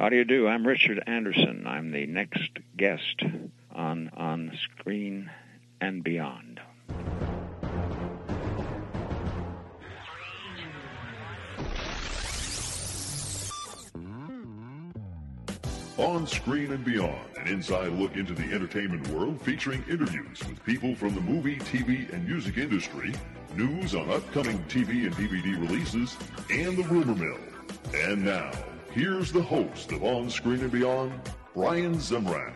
How do you do? I'm Richard Anderson. I'm the next guest on Screen and Beyond. On Screen and Beyond, an inside look into the entertainment world featuring interviews with people from the movie, TV, and music industry, news on upcoming TV and DVD releases, and the rumor mill. And now, here's the host of On Screen and Beyond, Brian Zemrack.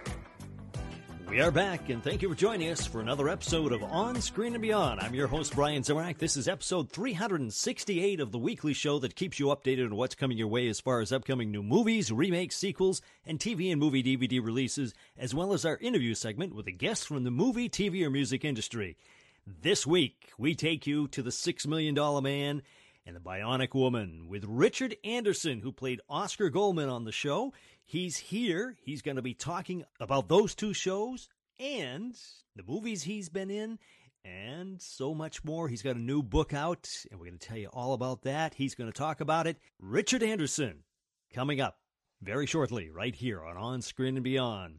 We are back, and thank you for joining us for another episode of On Screen and Beyond. I'm your host, Brian Zemrack. This is episode 368 of the weekly show that keeps you updated on what's coming your way as far as upcoming new movies, remakes, sequels, and TV and movie DVD releases, as well as our interview segment with a guest from the movie, TV, or music industry. This week, we take you to the $6 Million Man and the Bionic Woman with Richard Anderson, who played Oscar Goldman on the show. He's here. He's going to be talking about those two shows and the movies he's been in and so much more. He's got a new book out, and we're going to tell you all about that. He's going to talk about it. Richard Anderson, coming up very shortly right here on Screen and Beyond.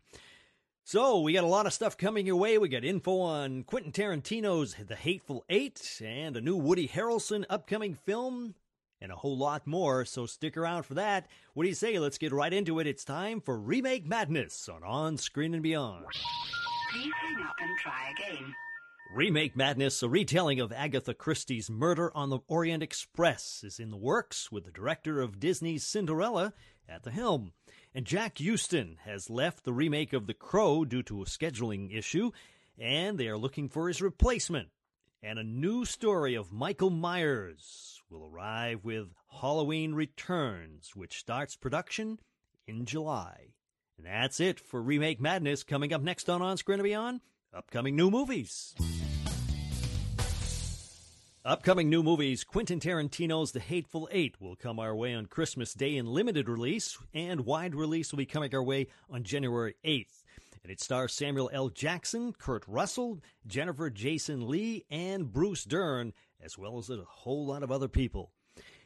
So we got a lot of stuff coming your way. We got info on Quentin Tarantino's The Hateful Eight and a new Woody Harrelson upcoming film and a whole lot more. So stick around for that. What do you say? Let's get right into it. It's time for Remake Madness on Screen and Beyond. Please hang up and try again. Remake Madness, a retelling of Agatha Christie's Murder on the Orient Express, is in the works with the director of Disney's Cinderella at the helm. And Jack Huston has left the remake of The Crow due to a scheduling issue, and they are looking for his replacement. And a new story of Michael Myers will arrive with Halloween Returns, which starts production in July. And that's it for Remake Madness. Coming up next on Screen and Beyond, upcoming new movies. Upcoming new movies, Quentin Tarantino's The Hateful Eight will come our way on Christmas Day in limited release, and wide release will be coming our way on January 8th. And it stars Samuel L. Jackson, Kurt Russell, Jennifer Jason Leigh, and Bruce Dern, as well as a whole lot of other people.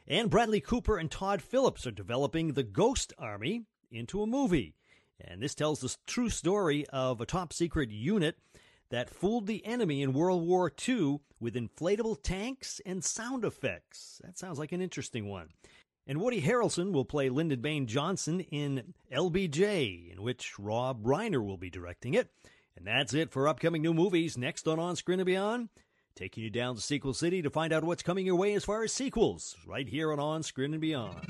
And Bradley Cooper and Todd Phillips are developing the Ghost Army into a movie. And this tells the true story of a top-secret unit that fooled the enemy in World War II with inflatable tanks and sound effects. That sounds like an interesting one. And Woody Harrelson will play Lyndon Baines Johnson in LBJ, in which Rob Reiner will be directing it. And that's it for upcoming new movies. Next on Screen and Beyond, taking you down to Sequel City to find out what's coming your way as far as sequels, right here on Screen and Beyond.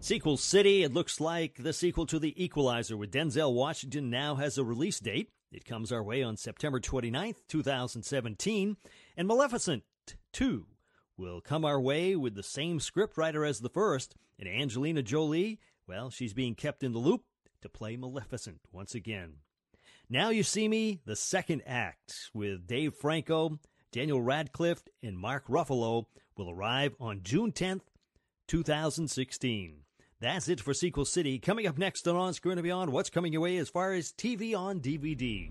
Sequel City, it looks like the sequel to The Equalizer with Denzel Washington now has a release date. It comes our way on September 29th, 2017. And Maleficent 2 will come our way with the same scriptwriter as the first. And Angelina Jolie, well, she's being kept in the loop to play Maleficent once again. Now You See Me, the second act with Dave Franco, Daniel Radcliffe, and Mark Ruffalo will arrive on June 10th, 2016. That's it for Sequel City. Coming up next on Screen and Beyond, what's coming your way as far as TV on DVD.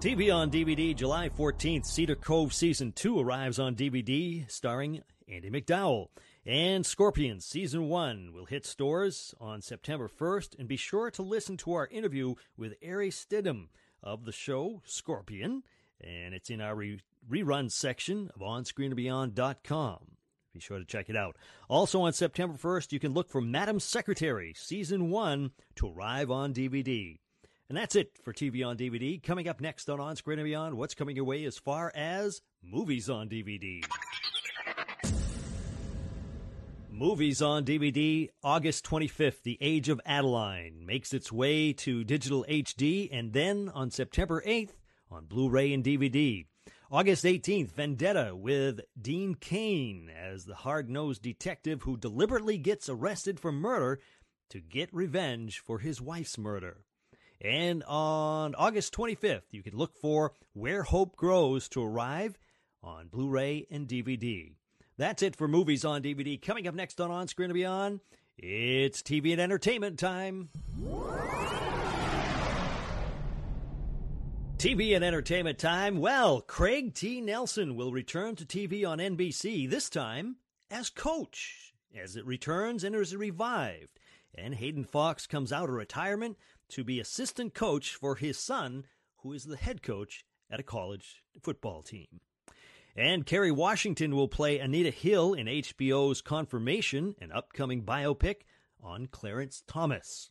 TV on DVD, July 14th, Cedar Cove Season 2 arrives on DVD, starring Andy McDowell. And Scorpion Season 1 will hit stores on September 1st. And be sure to listen to our interview with Ari Stidham of the show Scorpion. And it's in our rerun section of onscreenandbeyond.com. Be sure to check it out. Also on September 1st, you can look for Madam Secretary Season 1 to arrive on DVD. And that's it for TV on DVD. Coming up next on Screen and Beyond, what's coming your way as far as movies on DVD. Movies on DVD, August 25th, The Age of Adeline makes its way to digital HD, and then on September 8th, on Blu-ray and DVD. August 18th, Vendetta with Dean Cain as the hard-nosed detective who deliberately gets arrested for murder to get revenge for his wife's murder. And on August 25th, you can look for Where Hope Grows to arrive on Blu-ray and DVD. That's it for Movies on DVD. Coming up next on Screen and Beyond, it's TV and entertainment time. TV and entertainment time. Well, Craig T. Nelson will return to TV on NBC, this time as Coach, as it returns and is revived. And Hayden Fox comes out of retirement to be assistant coach for his son, who is the head coach at a college football team. And Kerry Washington will play Anita Hill in HBO's Confirmation, an upcoming biopic on Clarence Thomas.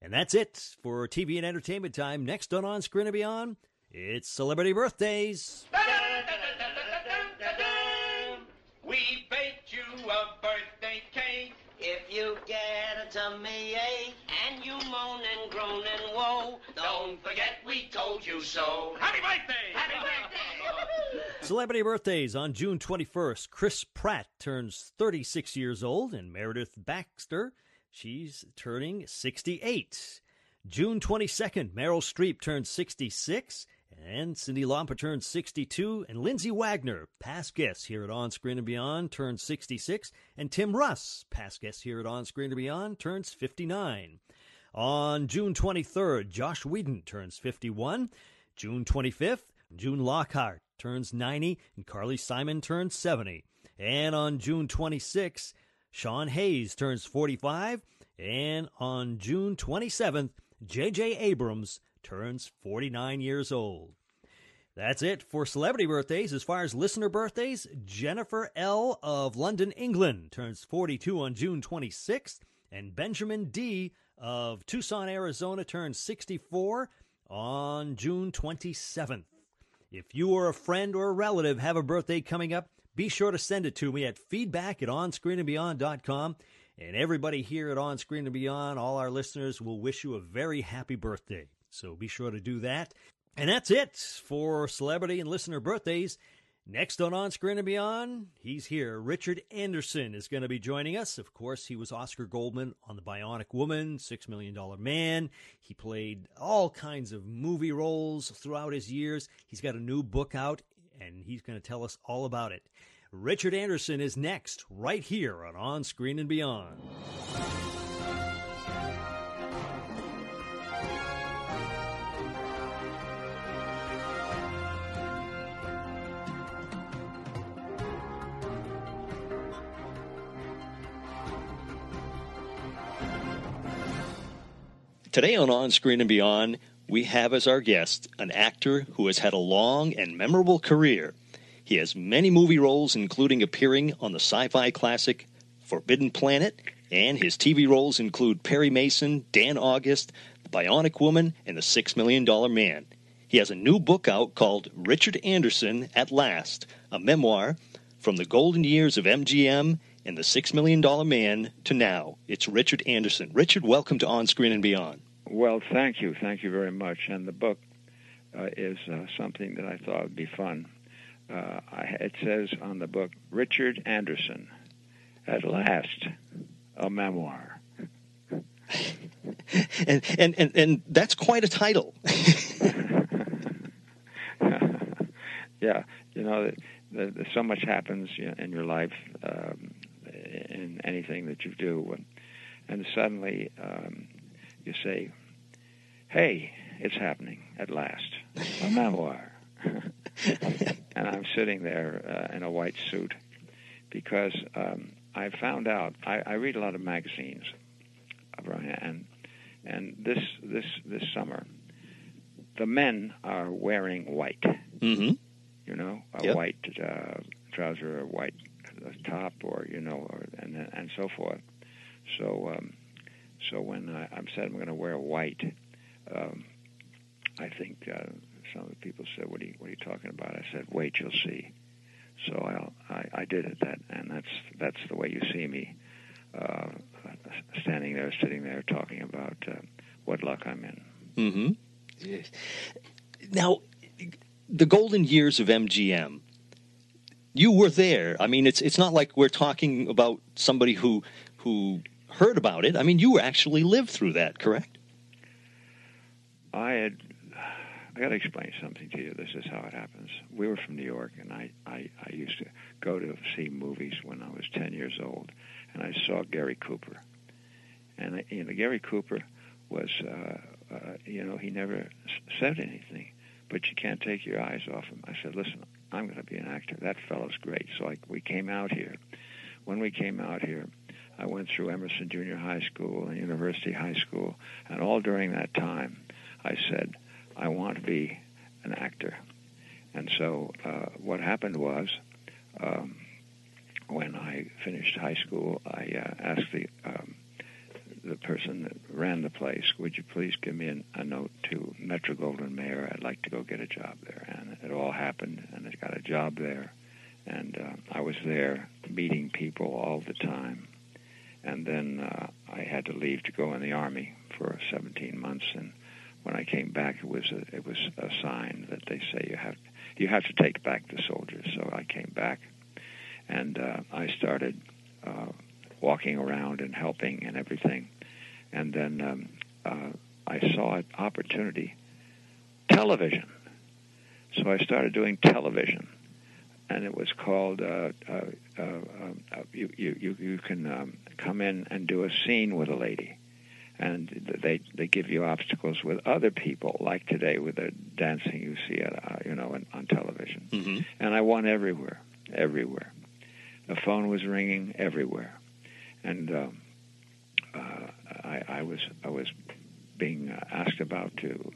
And that's it for TV and entertainment time. Next on Screen and Beyond, it's Celebrity Birthdays. We baked you a birthday cake. If you get a tummy ache and you moan and groan and woe, don't forget we told you so. Happy birthday! Happy birthday! Celebrity birthdays on June 21st. Chris Pratt turns 36 years old, and Meredith Baxter, she's turning 68. June 22nd, Meryl Streep turns 66, and Cyndi Lauper turns 62, and Lindsay Wagner, past guest here at On Screen and Beyond, turns 66, and Tim Russ, past guest here at On Screen and Beyond, turns 59. On June 23rd, Josh Whedon turns 51. June 25th, June Lockhart turns 90, and Carly Simon turns 70. And on June 26th, Sean Hayes turns 45, and on June 27th, J.J. Abrams turns 49 years old. That's it for celebrity birthdays. As far as listener birthdays, Jennifer L. of London, England, turns 42 on June 26th, and Benjamin D. of Tucson, Arizona, turns 64 on June 27th. If you or a friend or a relative have a birthday coming up, be sure to send it to me at feedback@onscreenandbeyond.com. And everybody here at On Screen and Beyond, all our listeners, will wish you a very happy birthday. So be sure to do that. And that's it for celebrity and listener birthdays. Next on Screen and Beyond, he's here. Richard Anderson is going to be joining us. Of course, he was Oscar Goldman on The Bionic Woman, $6 Million Man. He played all kinds of movie roles throughout his years. He's got a new book out, and he's going to tell us all about it. Richard Anderson is next, right here on Screen and Beyond. Today on Screen and Beyond, we have as our guest an actor who has had a long and memorable career. He has many movie roles, including appearing on the sci-fi classic Forbidden Planet, and his TV roles include Perry Mason, Dan August, The Bionic Woman, and The $6 Million Man. He has a new book out called Richard Anderson, At Last, a memoir from the golden years of MGM and The $6 Million Man to now. It's Richard Anderson. Richard, welcome to On Screen and Beyond. Well, thank you. Thank you very much. And the book is something that I thought would be fun. It says on the book, Richard Anderson, At Last, a memoir. and that's quite a title. Yeah, you know, so much happens in your life, in anything that you do, and suddenly you say, hey, it's happening at last, a memoir. And I'm sitting there in a white suit because I found out, I read a lot of magazines, and this summer, the men are wearing white, mm-hmm. You know, white trouser, a white top, or, you know, and so forth. So so when I said I'm going to wear white, I think... some of the people said, "What are you talking about?" I said, "Wait, you'll see." So I did it, and that's the way you see me. sitting there, talking about what luck I'm in. Mm-hmm. Now, the golden years of MGM, you were there. I mean, it's not like we're talking about somebody who heard about it. I mean, you actually lived through that, correct? I got to explain something to you. This is how it happens. We were from New York, and I used to go to see movies when I was 10 years old, and I saw Gary Cooper. And Gary Cooper was, he never said anything, but you can't take your eyes off him. I said, listen, I'm going to be an actor. That fellow's great. So we came out here. When we came out here, I went through Emerson Junior High School and University High School, and all during that time, I said, I want to be an actor. And so what happened was, when I finished high school, I asked the person that ran the place, would you please give me a note to Metro-Goldwyn-Mayer? I'd like to go get a job there. And it all happened, and I got a job there. And I was there meeting people all the time. And then I had to leave to go in the Army for 17 months, and when I came back, it was a sign that they say you have to take back the soldiers. So I came back, and I started walking around and helping and everything. And then I saw an opportunity, television. So I started doing television, and it was called you can come in and do a scene with a lady. And they give you obstacles with other people, like today with the dancing you see at, on television. Mm-hmm. And I won everywhere. The phone was ringing everywhere, and I was being asked about to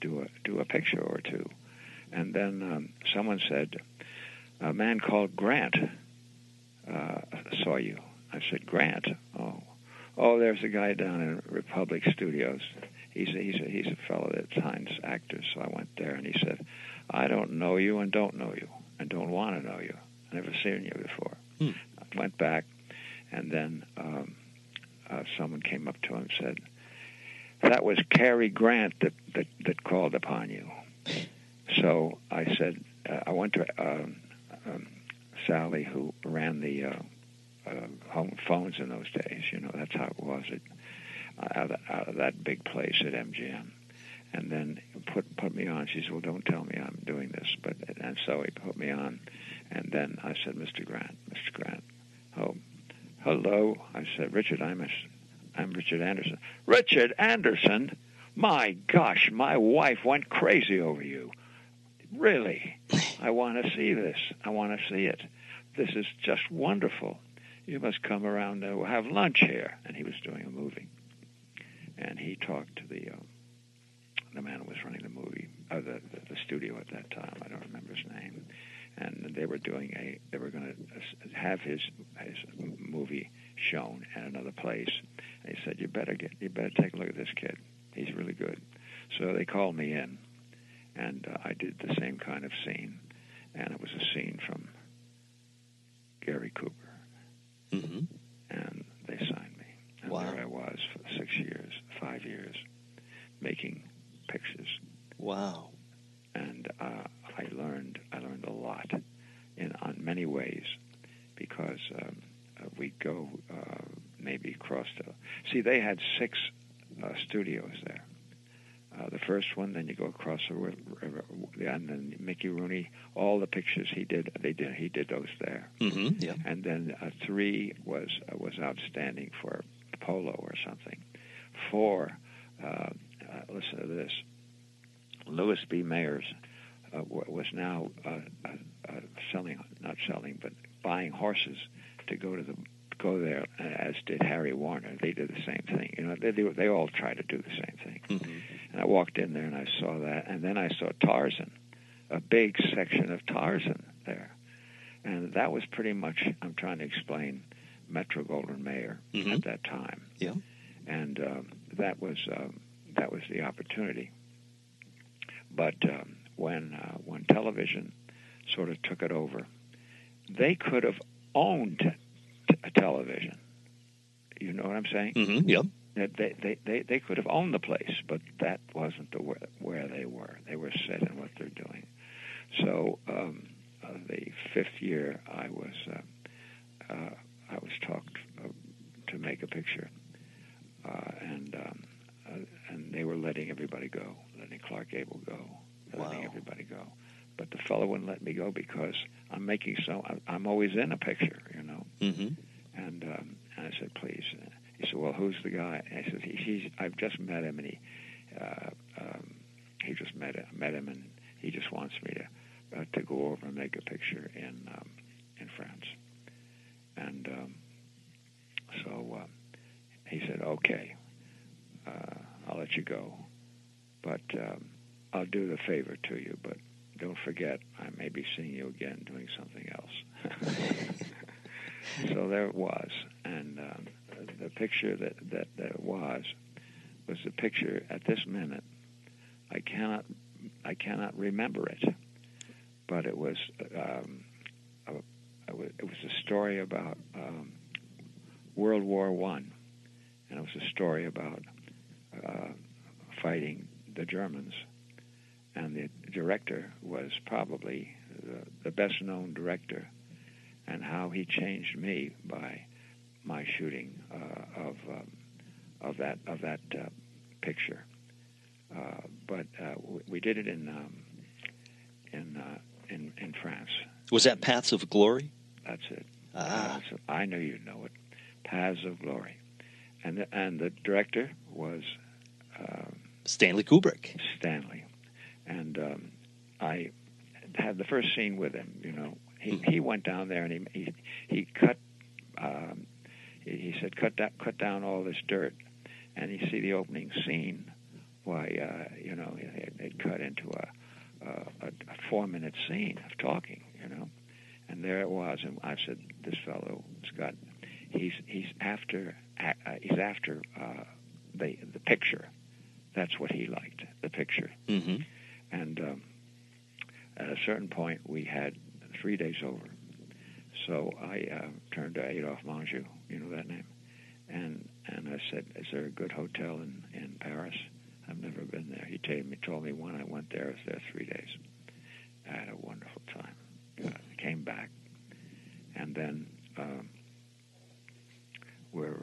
do a picture or two, and then someone said, a man called Grant saw you. I said, Grant? Oh, there's a guy down in Republic Studios. He's a fellow that signs actors. So I went there, and he said, I don't know you and don't know you and don't want to know you. I've never seen you before. Hmm. I went back, and then someone came up to him and said, that was Cary Grant that called upon you. So I said, I went to Sally, who ran the... home phones in those days, that's how it was out of that big place at MGM, and then put me on. She said, well, don't tell me I'm doing this, and so he put me on, and then I said, Mr. Grant, oh, hello, I said, Richard, I'm Richard Anderson. Richard Anderson? My gosh, my wife went crazy over you. Really? I want to see this. I want to see it. This is just wonderful. You must come around and we'll have lunch here. And he was doing a movie. And he talked to the man who was running the movie, the studio at that time. I don't remember his name. And they were going to have his movie shown at another place. And he said, you better take a look at this kid. He's really good. So they called me in, and I did the same kind of scene. And it was a scene from Gary Cooper. Mm-hmm. And they signed me. And wow. There I was for 5 years, making pictures. Wow. And I learned a lot on many ways, because we'd go maybe across the... See, they had 6 studios there. The first one, then you go across the river, and then Mickey Rooney, all the pictures he did those there. Mm-hmm, yeah. And then 3 was outstanding for Polo or something. 4, listen to this, Louis B. Mayer's was now buying horses to go there, as did Harry Warner. They did the same thing. They all try to do the same thing. Mm-hmm. And I walked in there and I saw that, and then I saw Tarzan, a big section of Tarzan there, and that was pretty much, I'm trying to explain, Metro-Goldwyn-Mayer mm-hmm. at that time. Yeah, and that was the opportunity. But when television sort of took it over, they could have owned television. You know what I'm saying? Mm-hmm, yep. They could have owned the place, but that wasn't where they were. They were set in what they're doing. So the fifth year, I was talked to make a picture, and they were letting everybody go, letting Clark Gable go, letting everybody go. But the fellow wouldn't let me go because I'm making I'm always in a picture, you know. Mm-hmm. And I said, please. He said, well, who's the guy? And I said, I've just met him, and he just met him, and he just wants me to go over and make a picture in France. And so he said, okay, I'll let you go, but I'll do the favor to you, but don't forget, I may be seeing you again doing something else. So there it was, and the picture that it was the picture. At this minute, I cannot remember it, but it was a story about World War I, and it was a story about fighting the Germans. And the director was probably the best-known director, and how he changed me by my shooting of that picture. But we did it in France. Was that Paths of Glory? That's it. Ah. I knew you'd know it. Paths of Glory, and the director was Stanley Kubrick. Stanley. And I had the first scene with him. You know, he went down there and he cut. He said, "Cut down all this dirt," and you see the opening scene. Why, you know, it cut into a 4-minute scene of talking. You know, and there it was. And I said, "This fellow has got. He's after the picture. That's what he liked. The picture." Mm-hmm. And at a certain point, we had 3 days over. So I turned to Adolphe Manjou, you know that name, and I said, "Is there a good hotel in Paris? I've never been there." He told me one. I went there. I was there 3 days. I had a wonderful time. I came back, and then we're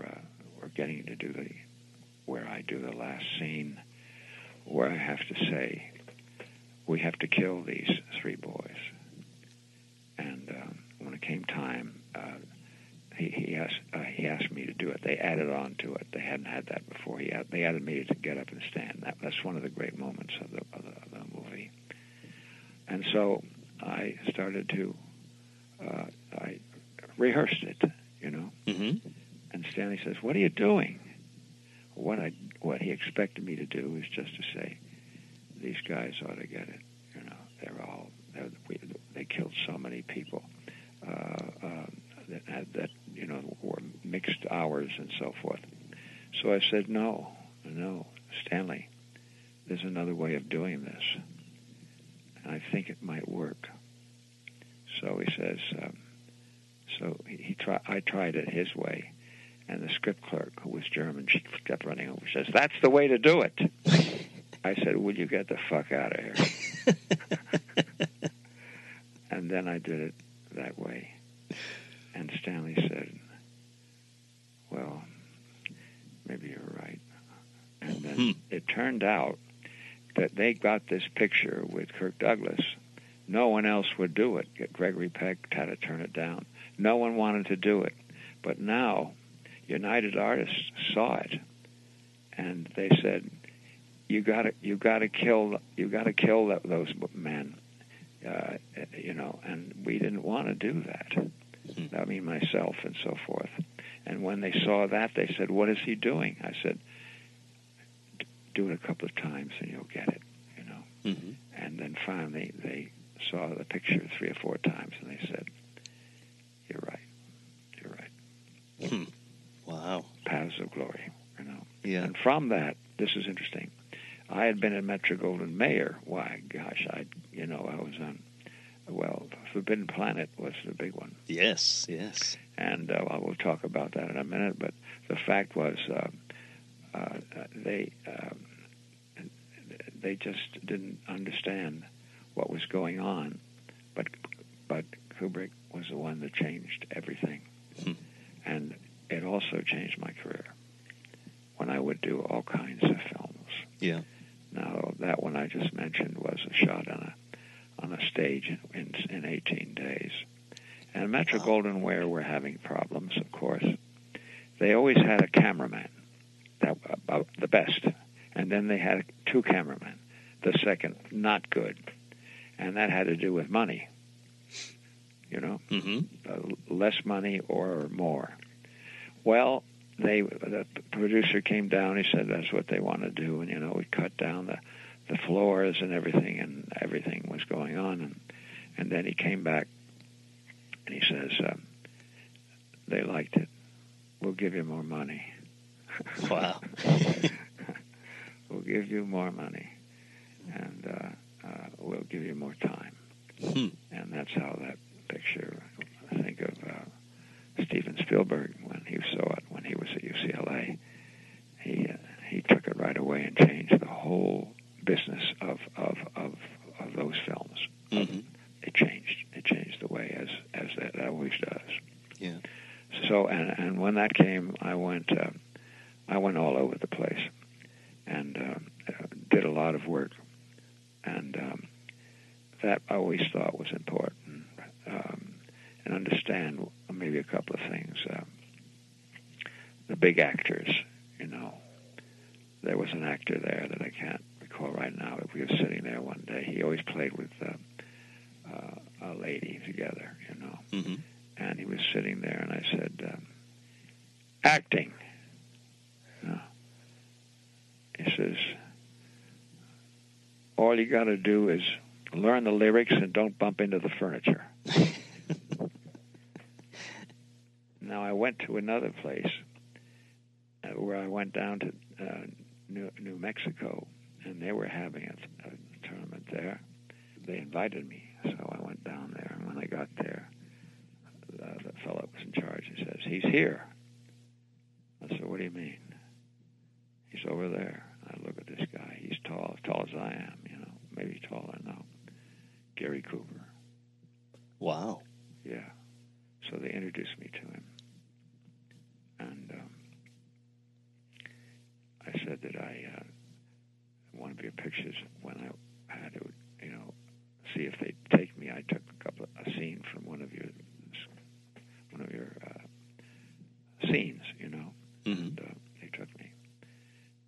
getting to do where I do the last scene, where I have to say, we have to kill these three boys. And when it came time, he asked me to do it. They added on to it. They hadn't had that before. They added me to get up and stand. That's one of the great moments of the movie. And so I started to I rehearsed it, you know. Mm-hmm. And Stanley says, "What are you doing?" What he expected me to do is just to say, "These guys ought to get it, you know. They killed so many people that you know were mixed hours and so forth." So I said, "No, Stanley, there's another way of doing this, and I think it might work." So he says, I tried it his way, and the script clerk, who was German, she kept running over. She says, "That's the way to do it." I said, "Will you get the fuck out of here?" And then I did it that way. And Stanley said, "Well, maybe you're right." And then it turned out that they got this picture with Kirk Douglas. No one else would do it. Gregory Peck had to turn it down. No one wanted to do it. But now, United Artists saw it, and they said, You gotta kill those men, you know. And we didn't want to do that. I mean, myself and so forth. And when they saw that, they said, "What is he doing?" I said, "Do it a couple of times, and you'll get it, you know." Mm-hmm. And then finally, they saw the picture 3 or 4 times, and they said, "You're right." Hmm. Wow. Paths of Glory, you know. Yeah. And from that, this is interesting. I had been a Metro-Goldwyn-Mayer. Why, gosh, I was on well, Forbidden Planet was the big one. Yes, yes. And I will talk about that in a minute, but the fact was they just didn't understand what was going on, but Kubrick was the one that changed everything. Hmm. And it also changed my career when I would do all kinds of films. Yeah. Now, that one I just mentioned was a shot on a stage in 18 days. And Metro-Goldwyn-Mayer were having problems, of course. They always had a cameraman, the best. And then they had two cameramen, the second not good. And that had to do with money, you know, less money or more. Well, the producer came down. He said that's what they want to do, and, you know, we cut down the floors and everything was going on. And then he came back, and he says, they liked it. We'll give you more money. Wow. We'll give you more money, and we'll give you more time. Hmm. And that's how that picture, I think of Steven Spielberg, when he saw it, when he was at UCLA, he took it right away and changed the whole business of those films. Mm-hmm. It changed the way as that always does. Yeah. So and when that came, I went all over the place, and did a lot of work, and that I always thought was important, and understand maybe a couple of things. The big actors, you know. There was an actor there that I can't recall right now, but we were sitting there one day. He always played with a lady together, you know. Mm-hmm. And he was sitting there, and I said, acting. You know? He says, all you got to do is learn the lyrics and don't bump into the furniture. Now, I went to another place where I went down to New Mexico, and they were having a tournament there. They invited me, so I went down there. And when I got there, the fellow was in charge. He says, he's here. I said, what do you mean? He's over there. I look at this guy. He's tall as I am, you know, maybe taller now. Gary Cooper. Wow. Yeah. So they introduced me to him. And I said that I wanted to be in pictures when I had to, you know, see if they'd take me. I took a scene from one of your scenes, you know. Mm-hmm. And they took me.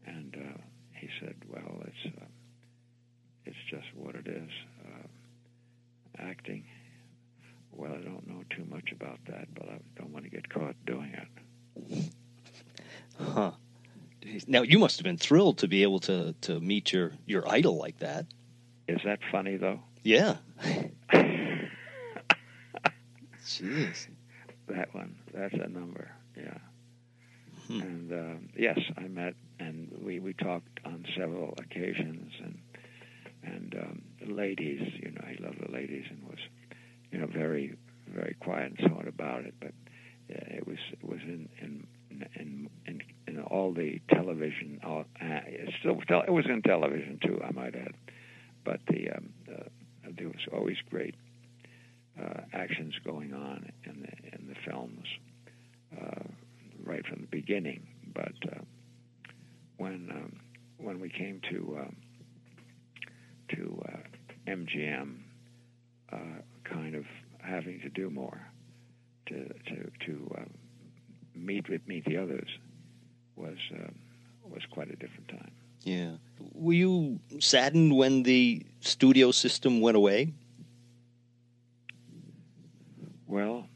And he said, well, it's just what it is, acting. Well, I don't know too much about that, but I don't want to get caught doing it. Huh. Now, you must have been thrilled to be able to meet your idol like that. Is that funny, though? Yeah. Jeez. That one. That's a number, yeah. Hmm. And, yes, I met, and we talked on several occasions, and the ladies, you know, I love the ladies, and was... you know, very, very quiet and so on about it, but it was in all the television. It was in television too, I might add. But there was always great actions going on in the films right from the beginning. But when we came to MGM. Kind of having to do more to meet the others was quite a different time. Yeah. Were you saddened when the studio system went away? Well,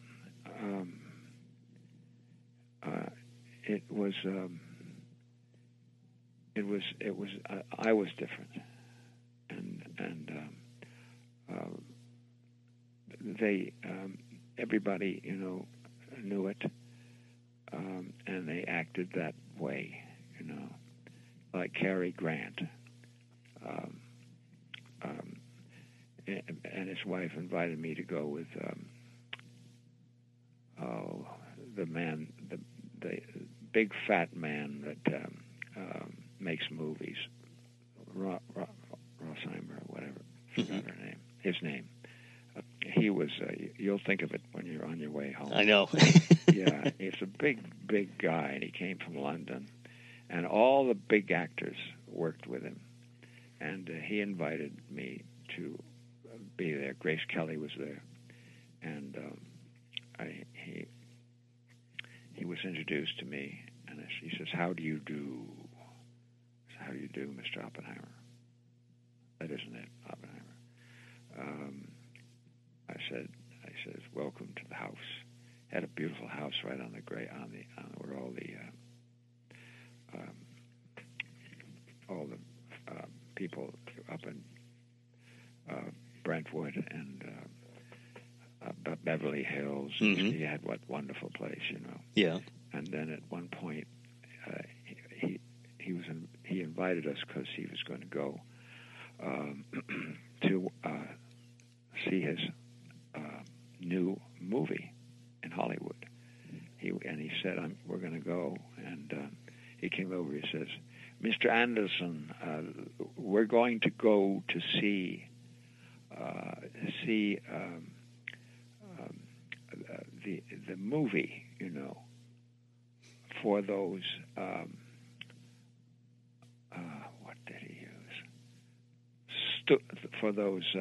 it was I was different, and they, everybody, you know, knew it, and they acted that way, you know, like Cary Grant. and his wife invited me to go with the man, the big fat man that makes movies, Rosheimer or whatever, forgot her name. His name. He was. You'll think of it when you're on your way home. I know. Yeah, he's a big guy, and he came from London, and all the big actors worked with him, and he invited me to be there. Grace Kelly was there, and he was introduced to me, and he says, "How do you do?" I said, "How do you do, Mr. Oppenheimer?" That isn't it, Oppenheimer. I said, "Welcome to the house." Had a beautiful house right on the where all the people up in Brentwood and Beverly Hills. Mm-hmm. He had what wonderful place, you know. Yeah. And then at one point, he invited us because he was going to go to see his new movie in Hollywood. He said, "We're going to go." And he came over. He says, "Mr. Anderson, we're going to go to see the movie, you know, for those what did he use? For those."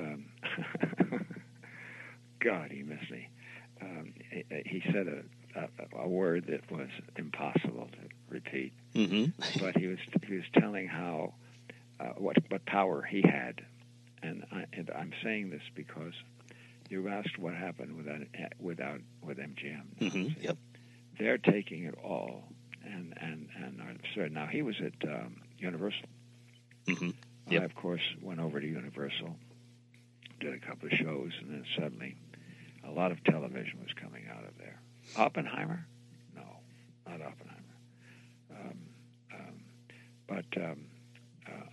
God, he missed me. He said a word that was impossible to repeat. Mm-hmm. But he was telling how what power he had, and I'm saying this because you asked what happened with MGM. Now, mm-hmm. Yep. They're taking it all, and are certain. Now he was at Universal. Mm-hmm. Yep. I of course went over to Universal, did a couple of shows, and then suddenly a lot of television was coming out of there. Oppenheimer? No, not Oppenheimer.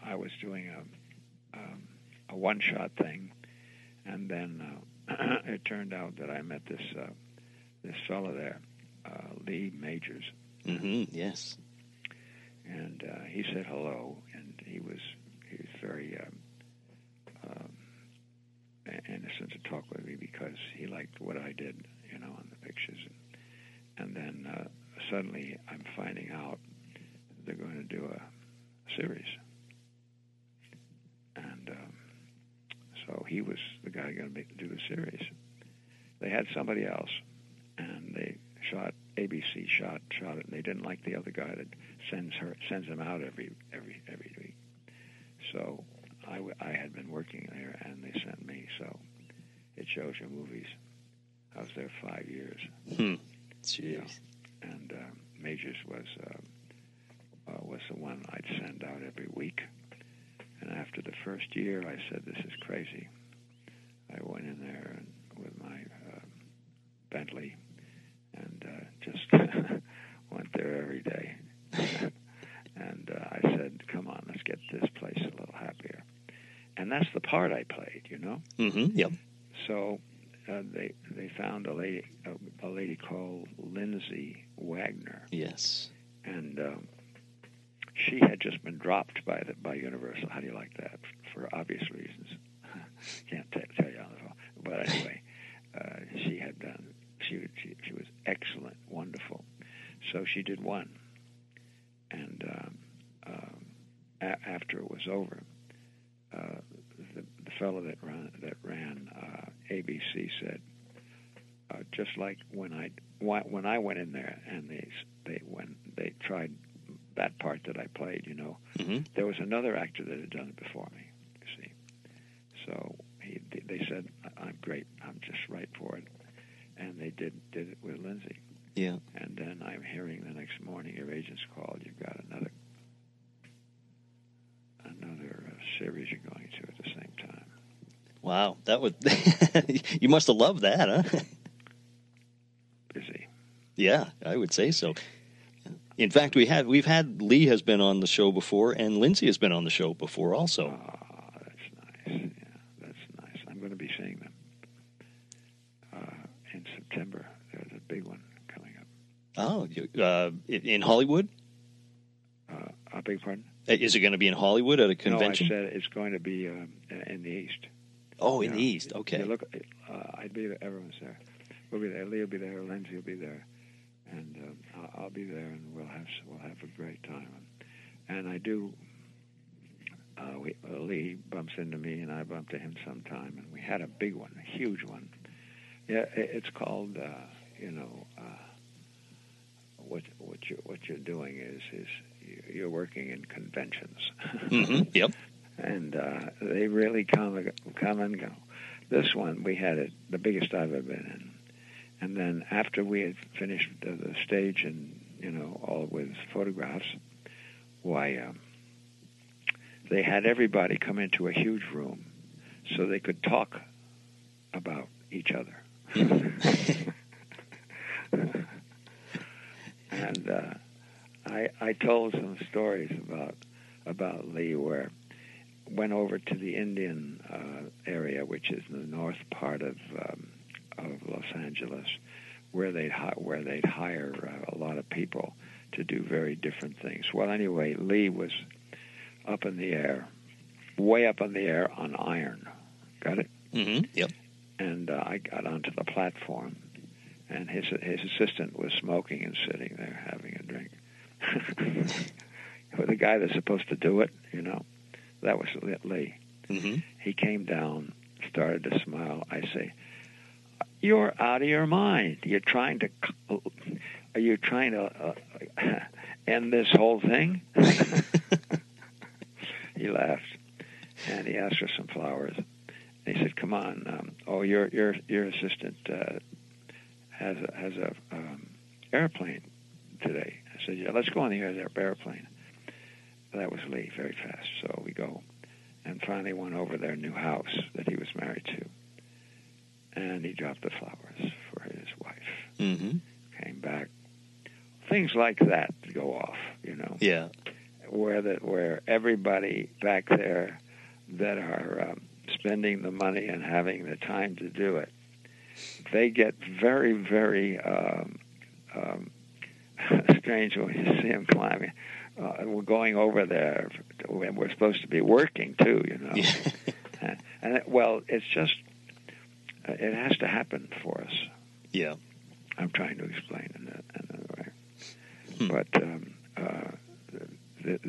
I was doing a one-shot thing, and then it turned out that I met this fellow there, Lee Majors. Mm-hmm, yes. And he said hello, and he was very innocent to talk with me because he liked what I did, you know, on the pictures. And then suddenly I'm finding out they're going to do a series. And so he was the guy going to do a series. They had somebody else, and they shot, ABC shot it, and they didn't like the other guy that sends him out every week. So I had been working there, and they sent me, so it shows your movies. I was there 5 years. Hmm. Jeez. Yeah. And Majors was the one I'd send out every week. And after the first year, I said, "This is crazy." I went in there with my Bentley and just went there every day. And I said, "Come on, let's get this place a little happier." And that's the part I played, you know. Mm-hmm. Yep. So they found a lady called Lindsay Wagner. Yes. And she had just been dropped by Universal. How do you like that? For obvious reasons, can't tell you on the phone. But anyway, she was excellent, wonderful. So she did one. And after it was over, the fellow that ran ABC said, just like when I went in there and they tried that part that I played, you know, mm-hmm. There was another actor that had done it before me. You see, so they said, "I'm great. I'm just right for it," and they did it with Lindsay. Yeah. And then I'm hearing the next morning, your agent's called. You've got another series you're going to at the same time. Wow, that would you must have loved that, huh? Busy. Yeah, I would say so. In fact, we've had Lee has been on the show before, and Lindsay has been on the show before also. Oh, that's nice. Yeah, that's nice. I'm going to be seeing them in September. There's a big one coming up. Oh, in Hollywood? I beg your pardon? Is it going to be in Hollywood at a convention? No, I said it's going to be in the East. Oh, in the East. Okay. You look, I'd be there. Everyone's there. We'll be there. Lee will be there. Lindsay will be there, and I'll be there, and we'll have a great time. And I do. Lee bumps into me, and I bump to him sometime. And we had a big one, a huge one. Yeah, it's called. What you're doing is you're working in conventions. Mm-hmm. Yep. And they really come and go. This one, we had it, the biggest I've ever been in. And then after we had finished the stage and, all with photographs, they had everybody come into a huge room so they could talk about each other. And I told some stories about Lee where went over to the Indian area, which is in the north part of Los Angeles, where they'd hire a lot of people to do very different things. Well, anyway, Lee was up in the air, way up in the air on iron. Got it? Mm-hmm. Yep. And I got onto the platform, and his assistant was smoking and sitting there having a drink. With the guy that's supposed to do it, That was Lee. Mm-hmm. He came down, started to smile. I say, "You're out of your mind. Are you trying to end this whole thing?" He laughed, and he asked for some flowers. And he said, "Come on. Your assistant has a airplane today." I said, "Yeah, let's go on the airplane." That was Lee, very fast. So we go and finally went over their new house that he was married to. And he dropped the flowers for his wife. Mm-hmm. Came back. Things like that go off, Yeah. Where everybody back there that are spending the money and having the time to do it, they get very, very strange when you see them climbing. We're going over there, and we're supposed to be working too, Yeah. It's just it has to happen for us. Yeah, I'm trying to explain in another way, but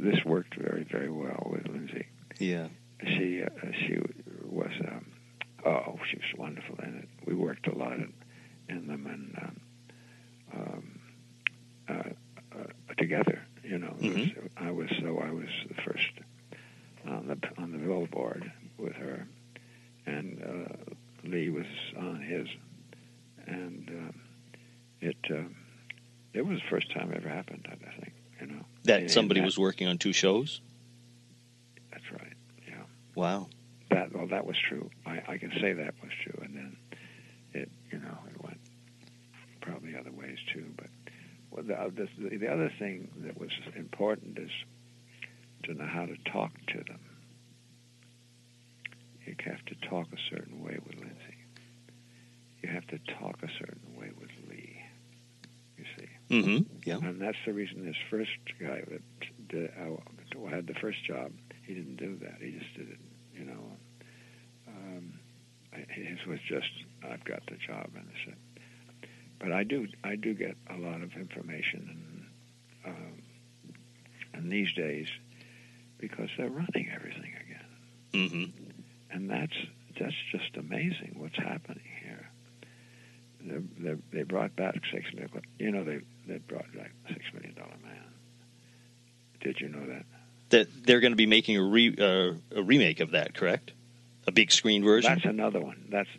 this worked very, very well with Lindsay. Yeah, she was she was wonderful in it. We worked a lot in them and together. Mm-hmm. I was the first on the billboard with her, and Lee was on his, and it was the first time it ever happened, I think. Somebody was working on two shows. That's right. Yeah. Wow. That was true. I can say that was true, and then it went probably other ways too, but. Well, the other thing that was important is to know how to talk to them. You have to talk a certain way with Lindsay. You have to talk a certain way with Lee, you see. Mm-hmm. Yeah. And that's the reason this first guy that had the first job, he didn't do that. He just did it, His was just, I've got the job, and that's it. But I do get a lot of information, and these days, because they're running everything again, mm-hmm. and that's just amazing what's happening here. They brought back $6 million. They brought back $6 Million Man. Did you know that? That they're going to be making a remake of that, correct? A big screen version. That's another one. That's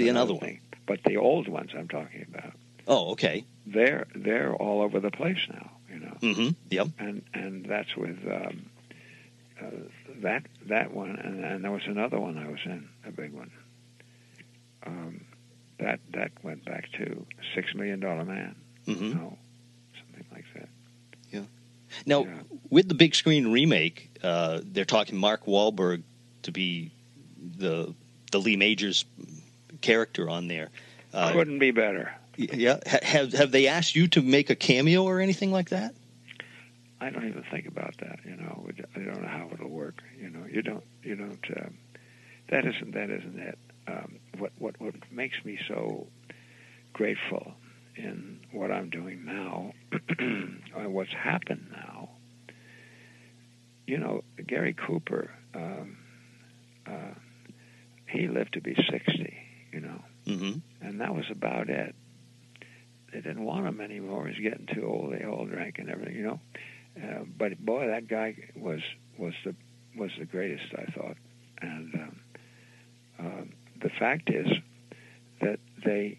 another one. But the old ones I'm talking about. Oh, okay. They're all over the place now, Mm-hmm. Yep. And that's with that one, and there was another one I was in, a big one. That went back to $6 Million Man. Mm-hmm. No, something like that. Yeah. Now, with the big screen remake, they're talking Mark Wahlberg to be the the Lee Majors character on there. Couldn't be better. Yeah. Have they asked you to make a cameo or anything like that? I don't even think about that. You know, I don't know how it'll work. You know, you don't. That isn't it. What makes me so grateful in what I'm doing now, and what's happened now. You know, Gary Cooper, he lived to be 60. You know, mm-hmm. And that was about it. They didn't want him anymore. He's getting too old. They all drank and everything. You know, but boy, that guy was the greatest, I thought. And the fact is that they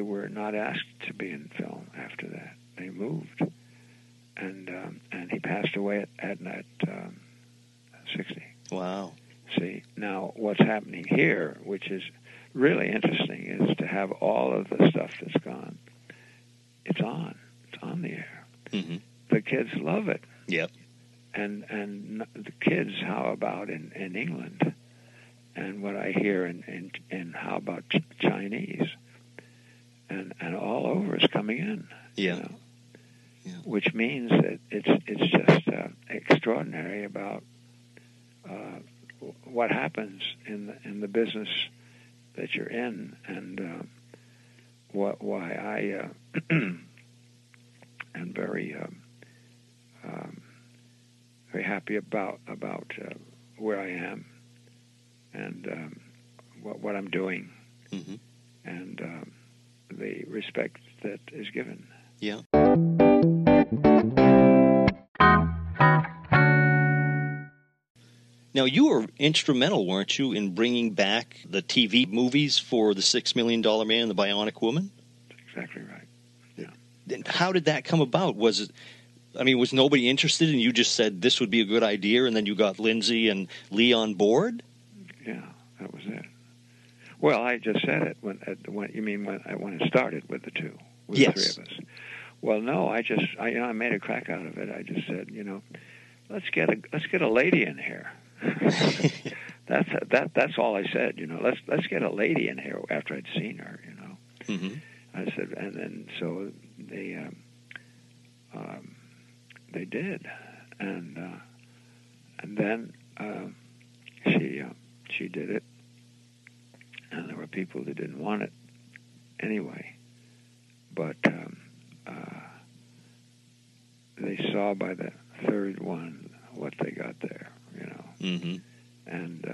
were not asked to be in film after that. They moved, and he passed away at 60. Wow. See, now what's happening here, which is really interesting, is to have all of the stuff that's gone. It's on the air. Mm-hmm. The kids love it. Yep. And the kids, how about in England? And what I hear in how about Chinese? And all over is coming in. Yeah. You know? Yeah. Which means that it's just extraordinary about what happens in the business that you're in, and why I am very very happy about where I am and what I'm doing, mm-hmm. and the respect that is given. Yeah. Now, you were instrumental, weren't you, in bringing back the TV movies for the $6 Million Man and the Bionic Woman? That's exactly right. Yeah. Then how did that come about? Was it, I mean, was nobody interested, and you just said this would be a good idea, and then you got Lindsay and Lee on board? Yeah, that was it. Well, I just said it when it started with the two, with yes. the three of us. Well, no, I made a crack out of it. I just said, you know, let's get a lady in here. That's all I said, you know. Let's get a lady in here after I'd seen her, you know. Mm-hmm. I said, and then so they did, and then she did it, and there were people that didn't want it anyway, but they saw by the third one what they got there. You know, mm-hmm. and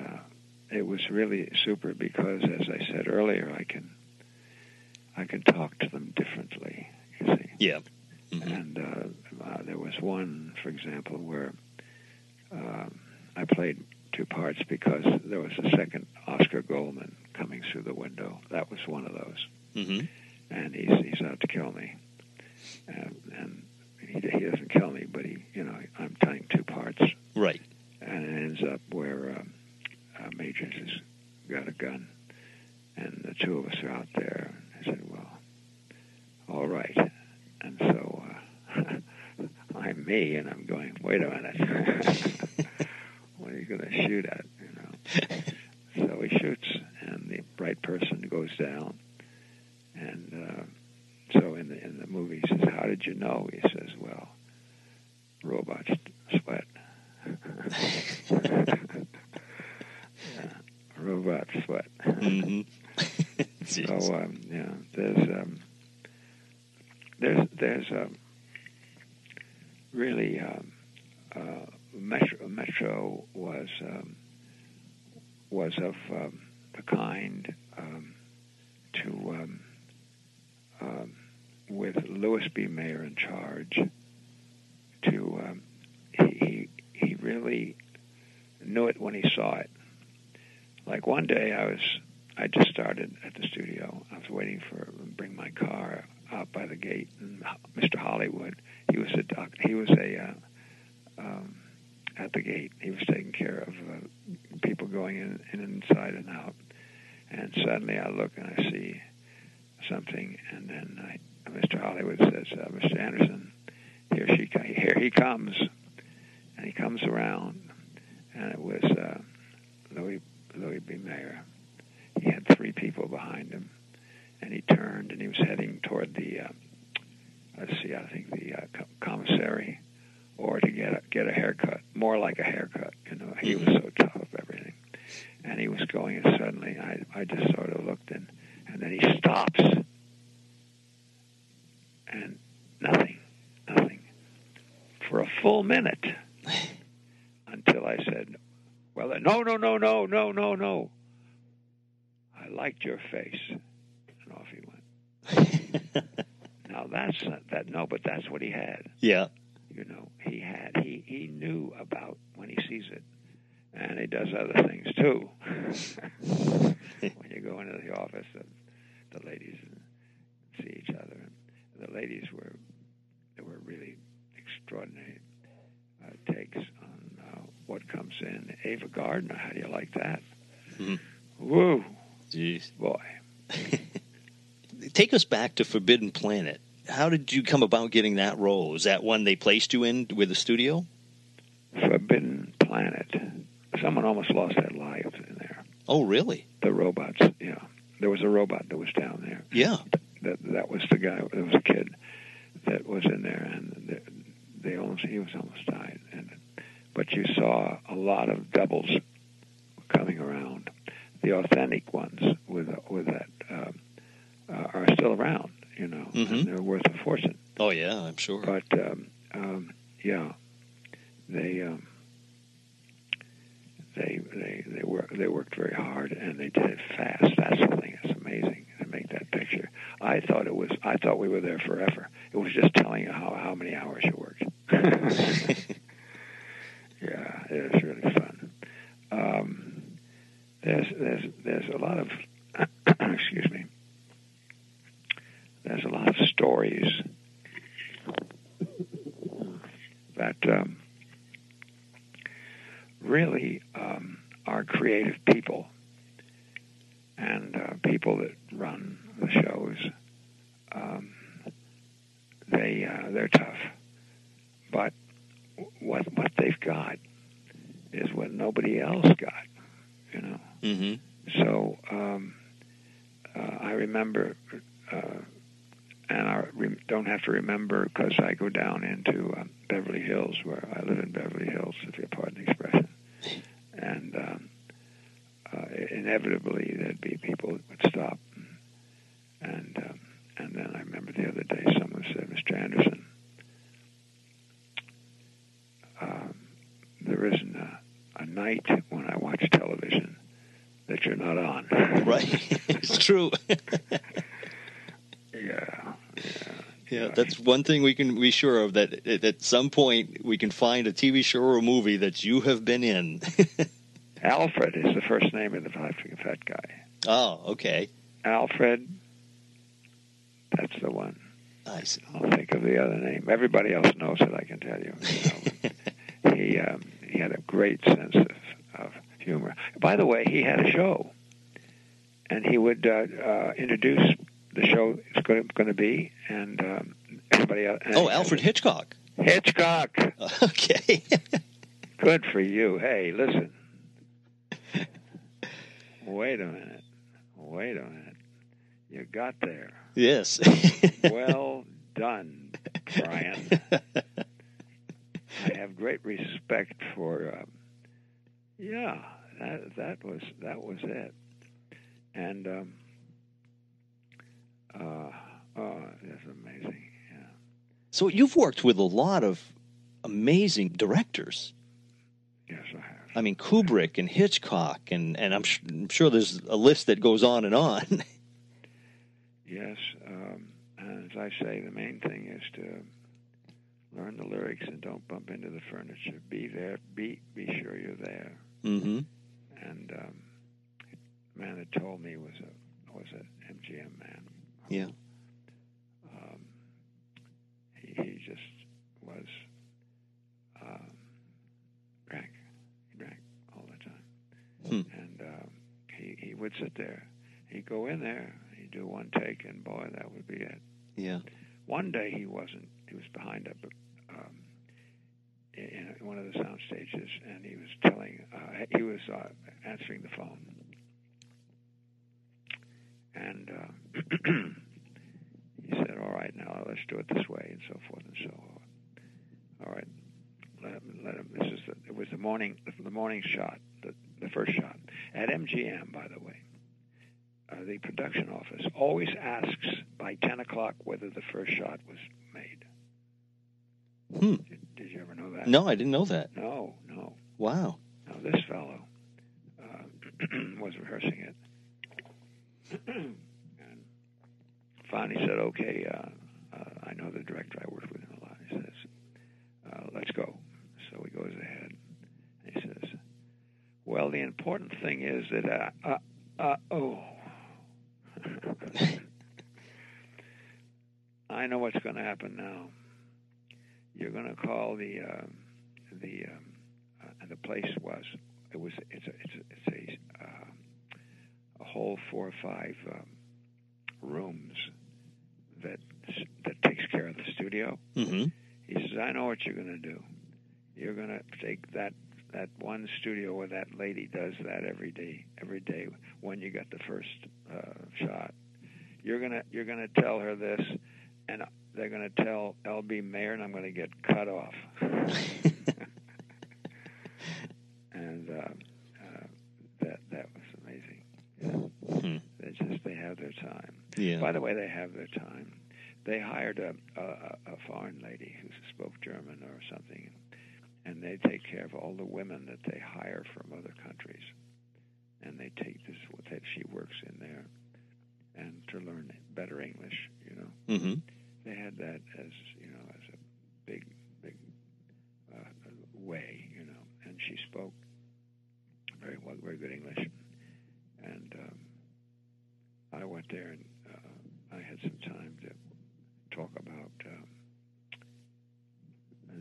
it was really super because, as I said earlier, I can talk to them differently. You see, yeah. Mm-hmm. And there was one, for example, where I played two parts because there was a second Oscar Goldman coming through the window. That was one of those, mm-hmm. and he's out to kill me, and he doesn't kill me, but he, you know, I'm playing two parts, right. And it ends up where Majors has got a gun, and the two of us are out there. And I said, well, all right. And so I'm me, and I'm going, wait a minute. What are you going to shoot at, you know? So he shoots, and the right person goes down. And so in the movie, he says, how did you know? He says, well, robots sweat. Yeah, robot sweat. Mm-hmm. So yeah, there's really Metro was of the kind to with Louis B. Mayer in charge to he really knew it when he saw it. Like one day I just started at the studio. I was waiting to bring my car out by the gate, and Mr. Hollywood, he was at the gate. He was taking care of people going in and inside and out. And suddenly I look and I see something, and then Mr. Hollywood says, Mr. Anderson, here he comes. And he comes around, and it was Louis B. Mayer, people behind him, and he turned and he was heading toward the, commissary, or to get a haircut, more like a haircut. You know, he was so tough of everything, and he was going, and suddenly I just sort of looked, and then he stops, and nothing for a full minute, until I said, well, no. I liked your face. And off he went. Now, that's not that. No, but that's what he had. Yeah. You know, he knew about when he sees it. And he does other things, too. When you go into the office, the ladies see each other. And the ladies were really extraordinary takes on what comes in. Ava Gardner, how do you like that? Mm-hmm. Woo. Jeez. Boy. Take us back to Forbidden Planet. How did you come about getting that role? Is that one they placed you in with the studio? Forbidden Planet. Someone almost lost their lives in there. Oh, really? The robots, yeah. There was a robot that was down there. Yeah. That was the guy, there was a kid that was in there, and he was almost died. But you saw a lot of doubles coming around. The authentic ones with that are still around, you know. Mm-hmm. And they're worth a fortune. Oh yeah, I'm sure. But they worked very hard, and they did it fast. That's the thing that's amazing to make that picture. I thought we were there forever. It was just telling you how many hours you worked. Yeah, it was really fun. There's a lot of excuse me. There's a lot of stories that really are creative people and people that run the shows. They're tough, but what they've got is what nobody else got, you know. Mm-hmm. So I remember, and I don't have to remember because I go down into Beverly Hills, where I live in Beverly Hills, if you'll pardon the expression, and inevitably there'd be people that would stop, and then I remember the other day someone said, Mr. Anderson, there isn't a night when I watch television that you're not on. Right. It's true. Yeah, that's one thing we can be sure of, that at some point we can find a TV show or a movie that you have been in. Alfred is the first name of the fat guy. Oh, okay. Alfred, that's the one. I see. I'll think of the other name. Everybody else knows it, I can tell you. He had a great sense of humor. By the way, he had a show, and he would introduce the show it's going to be, and everybody else. And Alfred Hitchcock. Hitchcock. Okay. Good for you. Hey, listen. Wait a minute. You got there. Yes. Well done, Brian. I have great respect for. That was it, and that's amazing. Yeah. So you've worked with a lot of amazing directors. Yes, I have. I mean, Kubrick and Hitchcock, and I'm sure there's a list that goes on and on. Yes, and as I say, the main thing is to learn the lyrics and don't bump into the furniture. Be there. Be sure you're there. Mm-hmm. And the man that told me was an MGM man. Yeah. He just was drank. He drank all the time, and he would sit there. He'd go in there. He'd do one take, and boy, that would be it. Yeah. One day he wasn't. He was behind up in one of the sound stages, and he was telling, answering the phone, He said, all right, now let's do it this way, and so forth and so on. All right, let him. It was the morning shot, the first shot at MGM, by the way. The production office always asks by 10 o'clock whether the first shot was made. Hmm. Did you ever know that? No, I didn't know that. No. Wow. Now this fellow was rehearsing it, and finally said, "Okay, I know the director. I worked with him a lot." He says, "Let's go." So he goes ahead. He says, "Well, the important thing is that I know what's going to happen now. You're going to call the place was it's a whole 4 or 5 rooms that takes care of the studio." Mm-hmm. He says, "I know what you're going to do. You're going to take that one studio where that lady does that every day when you got the first shot. You're gonna tell her this, and they're gonna tell LB Mayer, and I'm gonna get cut off." And that was amazing. Yeah. Hmm. They have their time. Yeah. By the way, they have their time. They hired a foreign lady who spoke German or something. And they take care of all the women that they hire from other countries, and they take this. She works in there, and to learn better English, you know. Mm-hmm. They had that as as a big way, you know. And she spoke very well, very good English. And I went there, and I had some time to talk about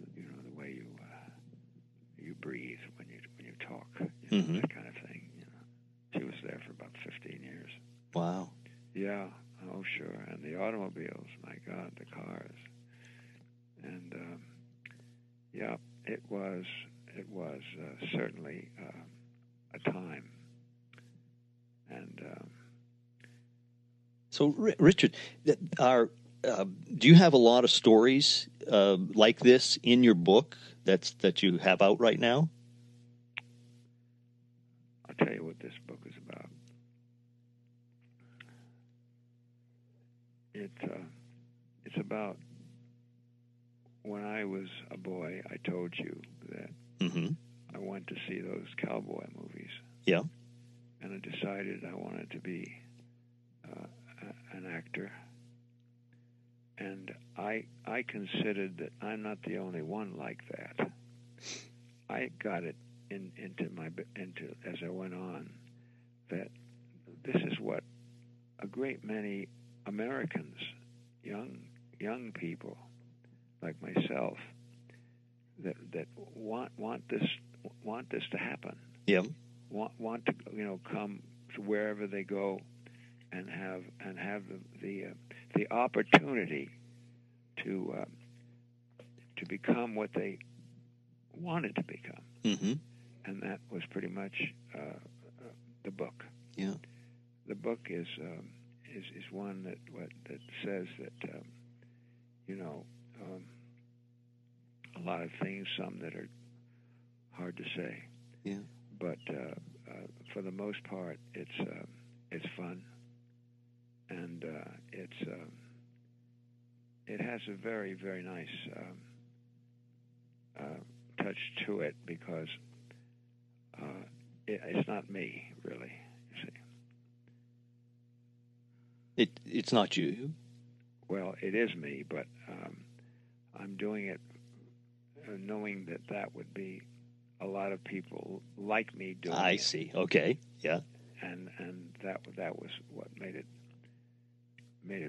the way you. You breathe when you talk, mm-hmm. That kind of thing. You know, she was there for about 15 years. Wow. Yeah. Oh, sure. And the automobiles, my God, the cars, and it was certainly a time. And so, Richard, do you have a lot of stories like this in your book? That you have out right now? I'll tell you what this book is about. It's about when I was a boy. I told you that mm-hmm. I went to see those cowboy movies. Yeah. And I decided I wanted to be an actor. And I considered that I'm not the only one like that. I got it into as I went on that this is what a great many Americans, young people like myself, that want this to happen. Yeah. Want to come to wherever they go. And have the opportunity to become what they wanted to become, mm-hmm. And that was pretty much the book. Yeah, the book is one that says that a lot of things, some that are hard to say. Yeah, but for the most part, it's fun. And it has a very, very nice touch to it because it's not me, really. You see, it's not you. Well, it is me, but I'm doing it knowing that would be a lot of people like me doing it. I see. Okay. Yeah. And that was what made it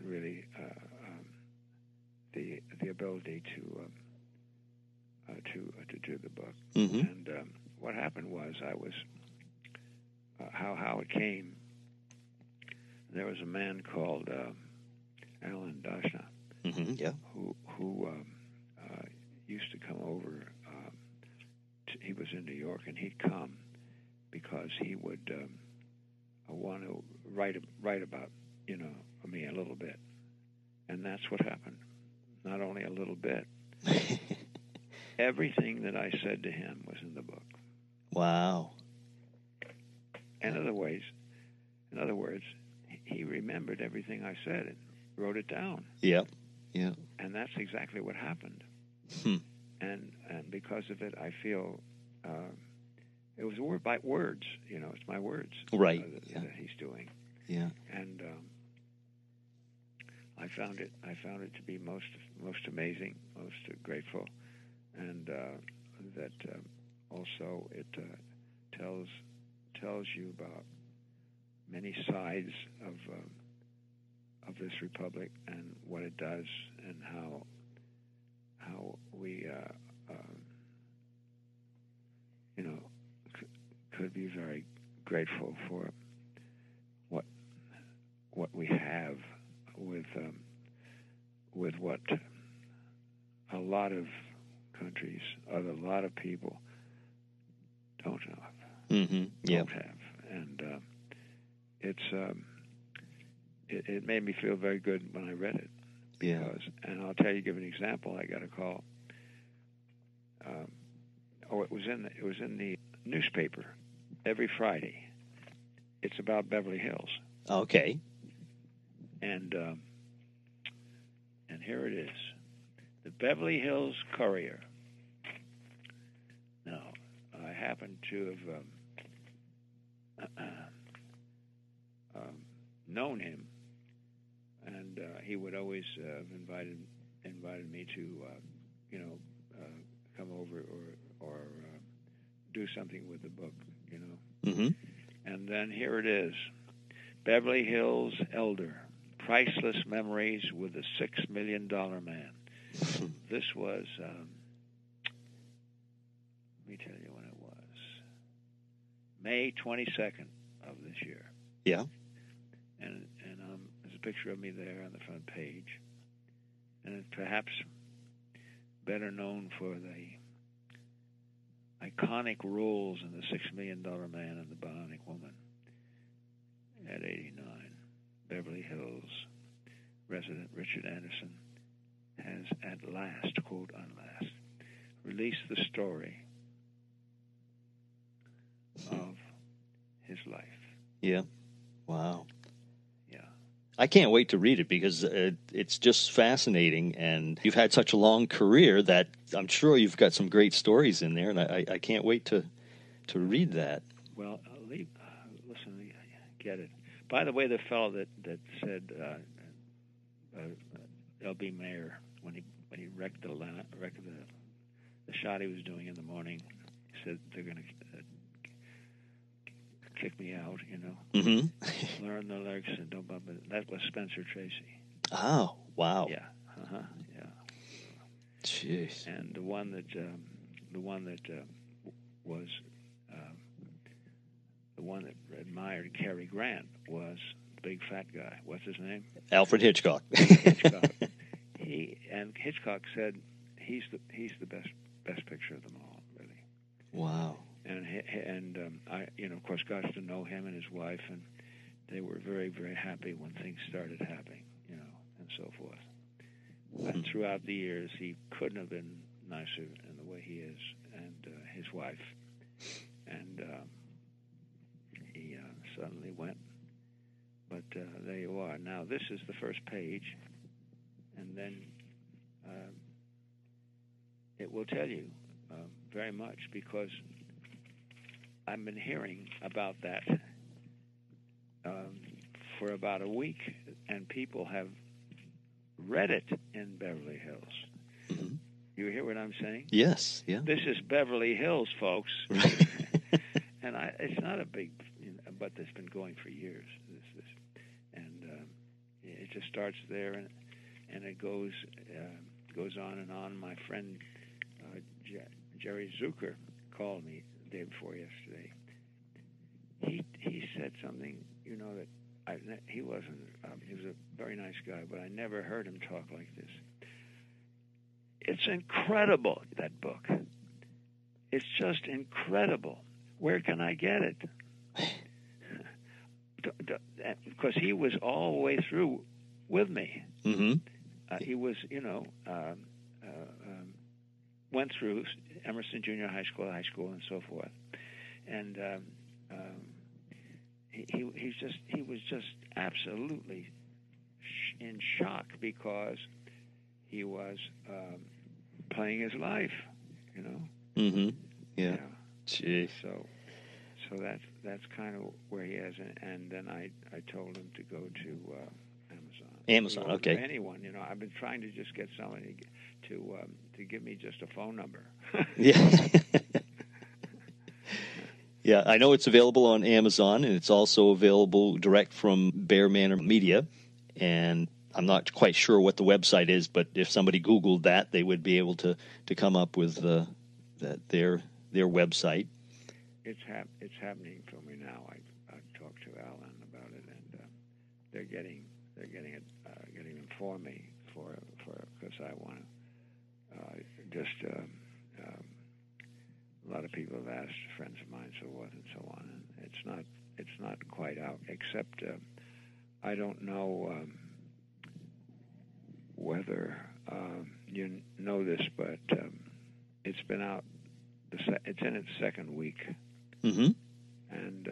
really the ability to do the book. Mm-hmm. And what happened was I was how it came. There was a man called Alan Dashna, mm-hmm. Yeah. who used to come over. He was in New York, and he'd come because he would want to write about me a little bit. And that's what happened. Not only a little bit. Everything that I said to him was in the book. Wow. In other words, he remembered everything I said and wrote it down. Yep. Yeah. And that's exactly what happened. Hmm. And because of it, I feel it was word by words. It's my words. Right. That he's doing. Yeah. And I found it to be most amazing, most grateful, and that also it tells you about many sides of this republic and what it does and how we could be very grateful for what we have with what a lot of countries, a lot of people don't have. Mm-hmm. Yep. Don't have, and it made me feel very good when I read it. Because, yeah. And I'll tell you, give an example. I got a call. It was in the newspaper every Friday. It's about Beverly Hills. Okay. And here it is, the Beverly Hills Courier. Now, I happen to have known him, and he would always have invited me to, come over or do something with the book, Mm-hmm. And then here it is, Beverly Hills Elder. Priceless Memories with the $6 Million Man. This was, let me tell you when it was, May 22nd of this year. Yeah. And there's a picture of me there on the front page. And it's perhaps better known for the iconic roles in the $6 Million Man and the Bionic Woman at 89. Beverly Hills resident Richard Anderson has at last, quote unlast, released the story of his life. Yeah. Wow. Yeah. I can't wait to read it because it's just fascinating, and you've had such a long career that I'm sure you've got some great stories in there, and I can't wait to read that. Well, listen, get it. By the way, the fellow that said L.B. Mayer when he wrecked the shot he was doing in the morning, he said they're going to kick me out, Mm-hmm. Learn the lyrics and don't bump it. That was Spencer Tracy. Oh, wow. Yeah. Uh-huh. Yeah. Jeez. And the one that admired Cary Grant was the big fat guy. What's his name? Alfred Hitchcock. Hitchcock. Hitchcock said he's the best picture of them all, really. Wow. And I of course got to know him and his wife, and they were very, very happy when things started happening, and so forth. Mm-hmm. And throughout the years, he couldn't have been nicer in the way he is, and his wife, and. He suddenly went, but there you are. Now this is the first page, and then it will tell you very much, because I've been hearing about that for about a week, and people have read it in Beverly Hills. Mm-hmm. You hear what I'm saying? Yes. Yeah. This is Beverly Hills, folks. And it's not a big. But that's been going for years. It just starts there, and it goes on and on. My friend Jerry Zucker called me the day before yesterday. He said something, that he wasn't. He was a very nice guy, but I never heard him talk like this. It's incredible, that book. It's just incredible. Where can I get it? because he was all the way through with me. Mm-hmm. He was, went through Emerson Junior High School, and so forth. And he was just absolutely in shock because he was playing his life, you know. Mm-hmm. Yeah. Yeah. Jeez. So that's kind of where he is, and then I told him to go to Amazon. Amazon, okay. Anyone, I've been trying to just get somebody to give me just a phone number. Yeah. Yeah, I know it's available on Amazon, and it's also available direct from Bear Manor Media, and I'm not quite sure what the website is, but if somebody Googled that, they would be able to come up with their website. It's happening for me now. I've talked to Alan about it, and they're getting it getting them for me because I want to just a lot of people have asked, friends of mine, so forth and so on. And it's not quite out, except I don't know whether you know this, but it's been out. It's in its second week. Mm-hmm. And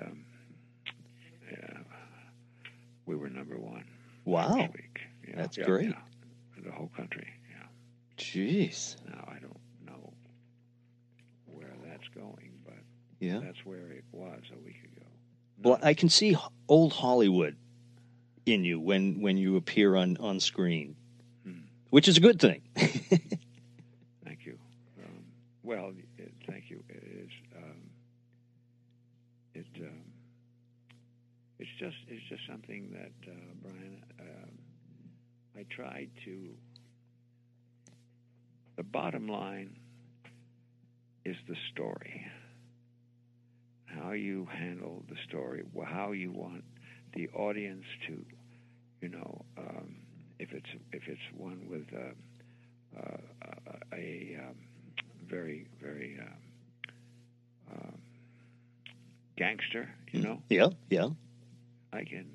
we were number one. Wow. This week. That's great. Yeah. In the whole country, yeah. Jeez. Now, I don't know where that's going, but that's where it was a week ago. Well, I can see old Hollywood in you when you appear on screen, which is a good thing. Thank you. Well, thank you. It's just something that Brian. I tried to. The bottom line is the story. How you handle the story, how you want the audience to, if it's one with very, very gangster, Yeah. I can,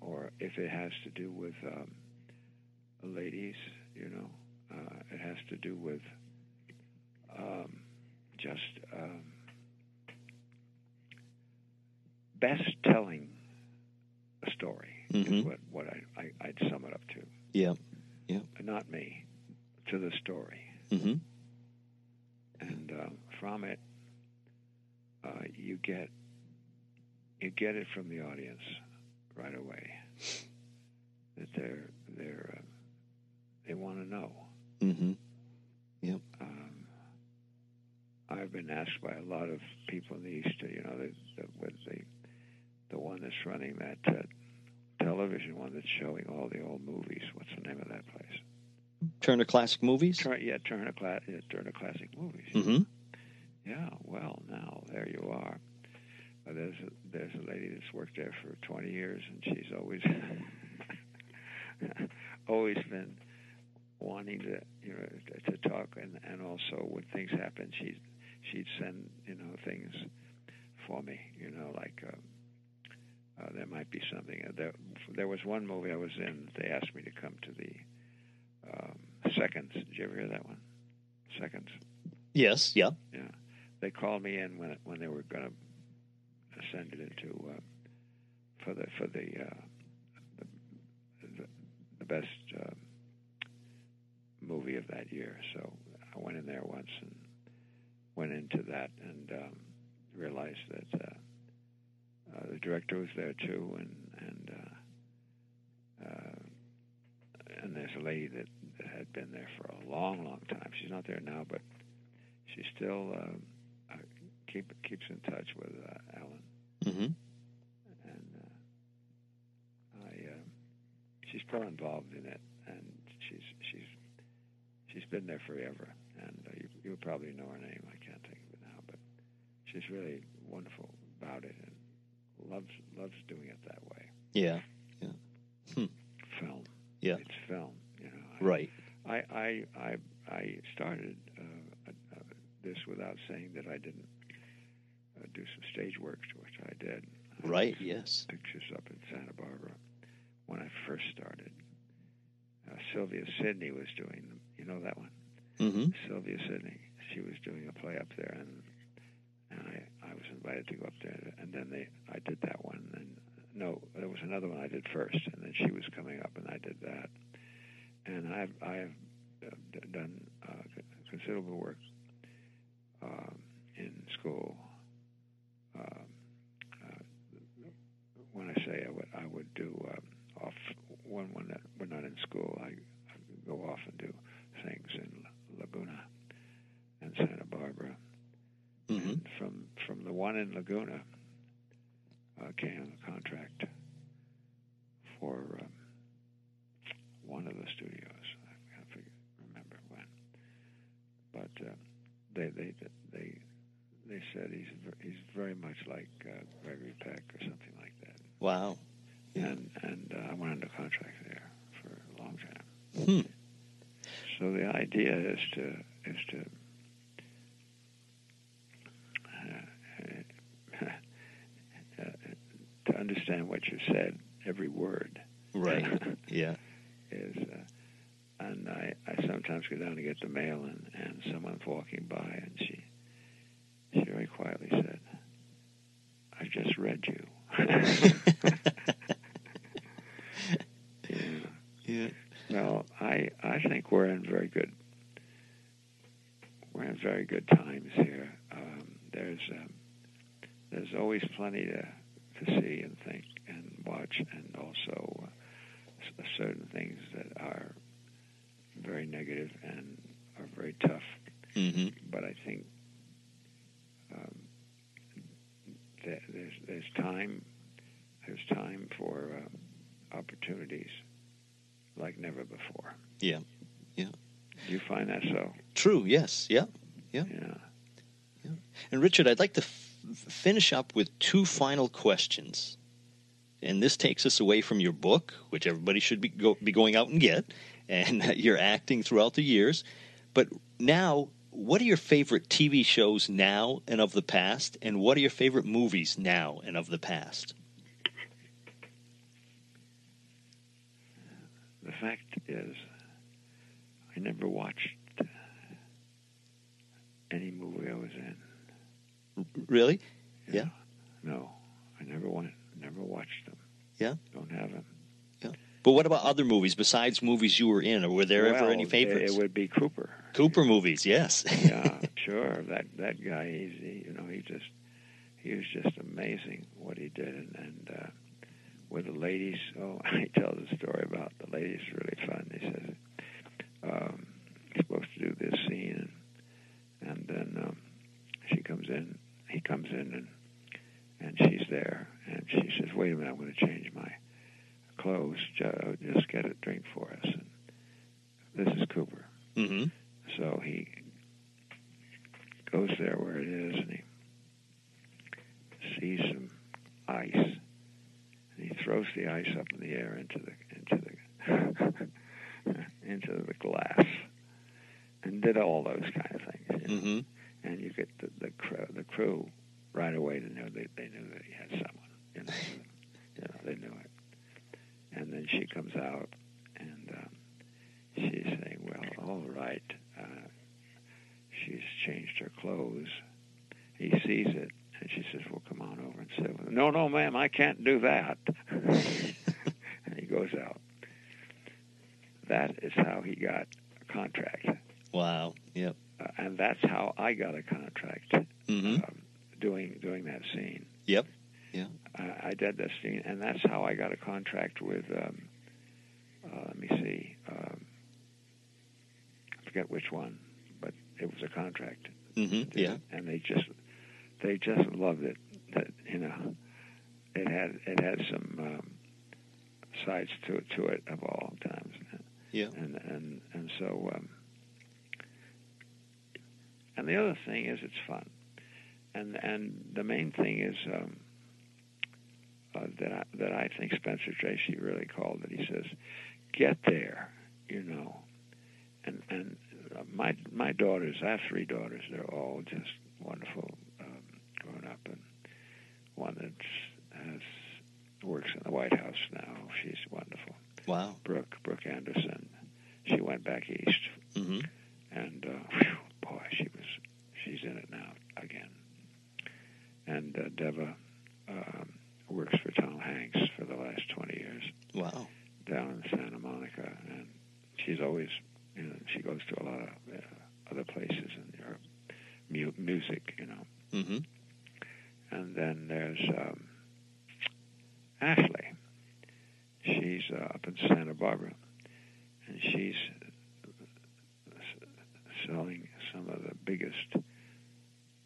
or if it has to do with ladies, it has to do with just best telling a story is what I'd sum it up to. Yeah, yeah. Not me, to the story. Mm-hmm. And from it, you get it from the audience right away that they want to know. Mm-hmm. Yep. I've been asked by a lot of people in the East, the one that's running that television one that's showing all the old movies. What's the name of that place? Turner Classic Movies? Turner Classic Movies. Mm-hmm. Yeah, well, now, there you are. There's a lady that's worked there for 20 years, and she's always always been wanting to to talk, and also when things happen, she'd send things for me, like. There might be something. There was one movie I was in. They asked me to come to the Seconds. Did you ever hear that one? Seconds. Yes. Yeah. Yeah. They called me in when they were going to send it into for the best movie of that year. So I went in there once and went into that and realized that the director was there too, and there's a lady that had been there for a long, long time. She's not there now, but she still keeps in touch with Alan. Mm-hmm. And she's still involved in it, and she's been there forever. And you probably know her name. I can't think of it now, but she's really wonderful about it and loves doing it that way. Yeah, yeah. Hmm. Film. Yeah, it's film. Right. I started this without saying that I didn't do some stage work, which I did. Right, yes. Pictures up in Santa Barbara when I first started. Sylvia Sidney was doing them. You know that one? Mm-hmm. Sylvia Sidney. She was doing a play up there, and I was invited to go up there. And then I did that one. No, there was another one I did first, and then she was coming up, and I did that. And I've done considerable work in school. When I say I would do off one that we're not in school, I go off and do things in Laguna and Santa Barbara. Mm-hmm. And from the one in Laguna, came a contract for one of the studios. I can't remember when, but they said he's very much like Gregory Peck or something like that. Wow! Yeah. And I went under contract there for a long time. Hmm. So the idea is to. Understand what you said, every word. Right. Yeah. And I sometimes go down to get the mail, and someone's walking by, and she very quietly said, "I just read you." Yeah. Yeah. Well, I think we're in very good times here. There's always plenty to see and think and watch, and also certain things that are very negative and are very tough. Mm-hmm. But I think there's time for opportunities like never before. Yeah, yeah. Do you find that so? True. Yes. Yeah. Yeah. Yeah. Yeah. And Richard, I'd like to finish up with two final questions, and this takes us away from your book, which everybody should be going out and get, and your acting throughout the years. But now, what are your favorite TV shows now and of the past, and what are your favorite movies now and of the past? The fact is, I never watched any movie I was in. Really? Yeah. No, I never watched them. Yeah. Don't have them. Yeah. But what about other movies besides movies you were in, or were there ever any favorites? It would be Cooper. Cooper movies, yes. Yeah, sure. That guy, he was just amazing what he did, and with the ladies. Oh, he tells a story about the ladies, really fun. He says, "You're supposed to do this scene," and then she comes in. He comes in, and she's there, and she says, "Wait a minute, I'm going to change my clothes. Just get a drink for us." And this is Cooper. Mm-hmm. So he goes there where it is, and he sees some ice, and he throws the ice up in the air into the glass, and did all those kind of things. You know? Mm-hmm. And you get the crew right away to know they knew that he had someone. You know, they knew it. And then she comes out, and she's saying, "Well, all right." She's changed her clothes. He sees it, and she says, "Well, come on over and sit with him." No, ma'am, I can't do that. And he goes out. That is how he got a contract. Wow. Yep. And that's how I got a contract, mm-hmm. doing that scene. Yep. Yeah. I did that scene, and that's how I got a contract with. Let me see. I forget which one, but it was a contract. Mm-hmm. Yeah. And they just loved it. That, you know, it had some sides to it of all times. Yeah. And so. And the other thing is, it's fun, and the main thing is that I think Spencer Tracy really called it. He says, "Get there, you know." And my daughters, I have three daughters. They're all just wonderful, grown up, and one that works in the White House now. She's wonderful. Wow. Brooke Anderson. She went back east. Mm-hmm. And, whew, boy, she's in it now again. And Deva works for Tom Hanks for the last 20 years. Wow. Down in Santa Monica. And she's always, you know, she goes to a lot of other places in her music, you know. Mm-hmm. And then there's Ashley. She's up in Santa Barbara, and she's selling some of the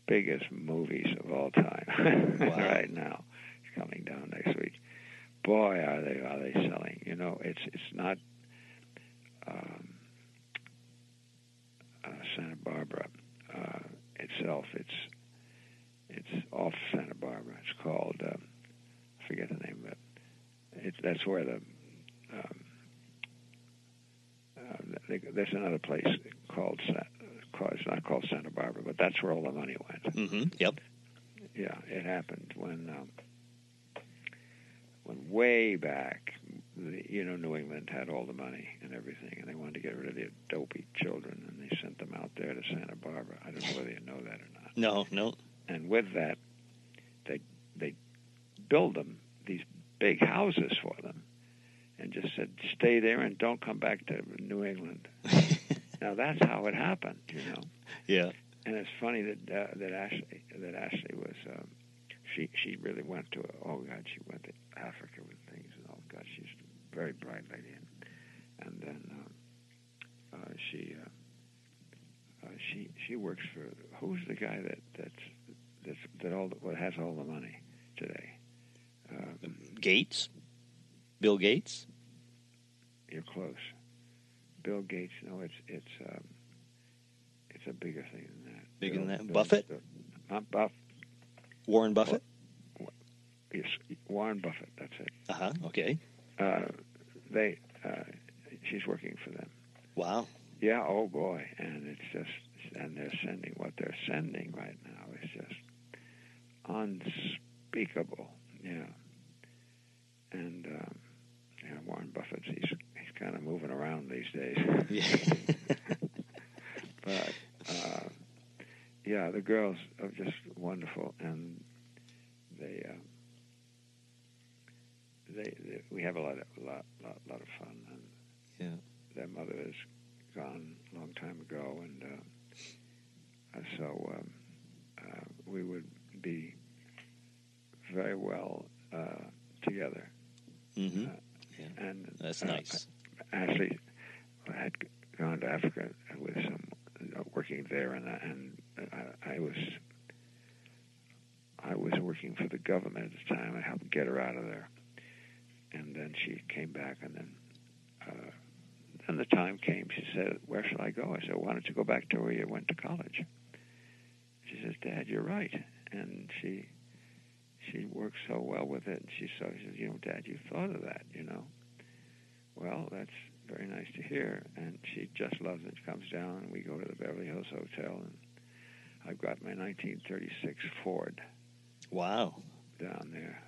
biggest movies of all time. Wow. Right now. It's coming down next week. Boy, are they selling. You know, it's not Santa Barbara itself. It's off Santa Barbara. It's called, I forget the name of it. That's where the there's another place called, it's not called Santa Barbara, but that's where all the money went. Mm-hmm. Yep. Yeah, it happened when way back, you know, New England had all the money and everything, and they wanted to get rid of the dopey children, and they sent them out there to Santa Barbara. I don't know whether you know that or not. No. And with that, they build them these big houses for them, and just said, "Stay there and don't come back to New England." Now that's how it happened, you know. Yeah. And it's funny that Ashley was she really went to she went to Africa with things, and she's a very bright lady, and then she works for who's the guy that has all the money today. Gates? Bill Gates? You're close. Bill Gates, no, it's a bigger thing than that. Bigger than that? Buffett? Not Buff. Warren Buffett? Yes, Warren Buffett, that's it. Uh-huh, okay. She's working for them. Wow. Yeah, oh boy, and it's just, and they're sending, what they're sending right now is just unspeakable. Yeah, and Warren Buffett, he's kind of moving around these days. Yeah. But yeah, the girls are just wonderful, and they we have a lot of fun. And yeah, their mother is gone a long time ago, and so we would be very well together. Mm-hmm. Yeah. And that's nice. Ashley had gone to Africa with some working there, and I was working for the government at the time. I helped get her out of there, and then she came back, and then the time came. She said, "Where shall I go?" I said, "Why don't you go back to where you went to college?" She says, "Dad, you're right," and she worked so well with it, and she says, "You know, Dad, you thought of that, you know." Well, that's very nice to hear, and she just loves it. She comes down, and we go to the Beverly Hills Hotel, and I've got my 1936 Ford. Wow. Down there.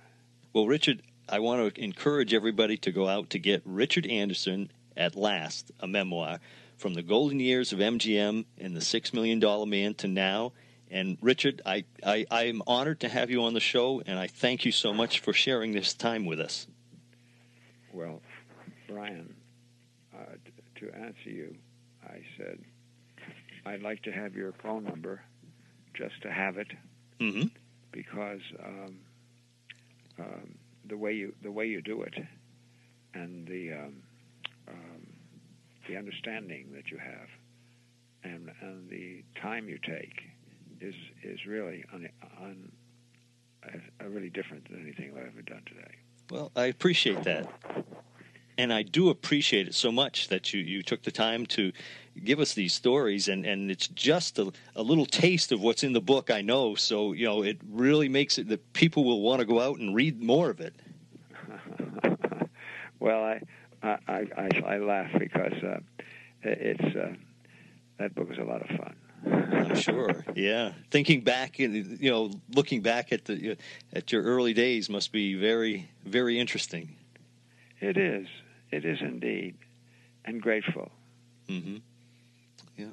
Well, Richard, I want to encourage everybody to go out to get Richard Anderson, At Last, a memoir, from the golden years of MGM and the $6 Million Man to now. And, Richard, I'm honored to have you on the show, and I thank you so much for sharing this time with us. Well, Brian, to answer you, I said I'd like to have your phone number just to have it, mm-hmm. because the way you do it and the understanding that you have and the time you take is really really different than anything I've ever done today. Well, I appreciate that. And I do appreciate it so much that you took the time to give us these stories, and it's just a little taste of what's in the book, I know. So, you know, it really makes it that people will want to go out and read more of it. Well, I laugh because that book is a lot of fun. I'm sure. Yeah. Thinking back and, you know, looking back at the at your early days must be very, very interesting. It is. It is indeed. And grateful. Mm-hmm. Yeah.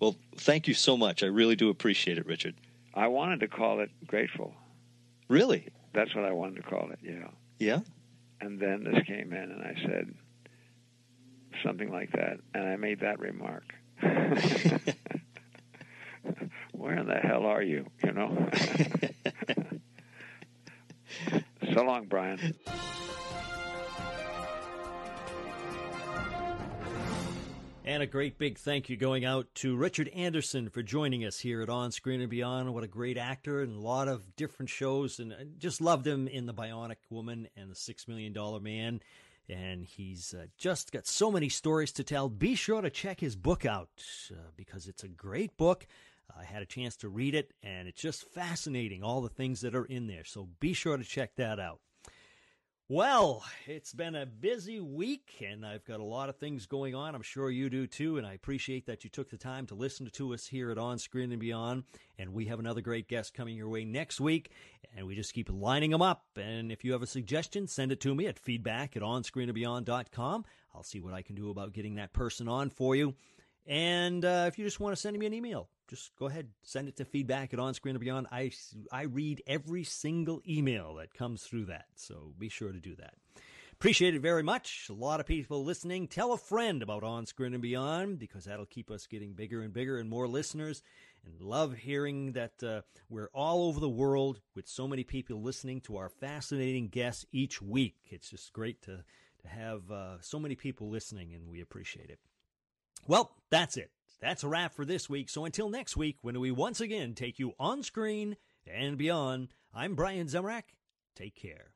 Well, thank you so much. I really do appreciate it, Richard. I wanted to call it Grateful. Really? That's what I wanted to call it, yeah. Yeah? And then this came in, and I said something like that, and I made that remark. Where in the hell are you, you know? So long, Brian. And a great big thank you going out to Richard Anderson for joining us here at On Screen and Beyond. What a great actor, and a lot of different shows. And I just loved him in The Bionic Woman and The $6 Million Man. And he's just got so many stories to tell. Be sure to check his book out because it's a great book. I had a chance to read it, and it's just fascinating, all the things that are in there. So be sure to check that out. Well, it's been a busy week, and I've got a lot of things going on. I'm sure you do, too, and I appreciate that you took the time to listen to us here at On Screen and Beyond, and we have another great guest coming your way next week, and we just keep lining them up. And if you have a suggestion, send it to me at feedback@onscreenandbeyond.com. I'll see what I can do about getting that person on for you. And if you just want to send me an email, just go ahead, send it to feedback@onscreenandbeyond. I read every single email that comes through that, so be sure to do that. Appreciate it very much. A lot of people listening. Tell a friend about On Screen and Beyond, because that'll keep us getting bigger and bigger and more listeners. And love hearing that we're all over the world with so many people listening to our fascinating guests each week. It's just great to have so many people listening, and we appreciate it. Well, that's it. That's a wrap for this week. So until next week, when we once again take you on screen and beyond, I'm Brian Zemrack. Take care.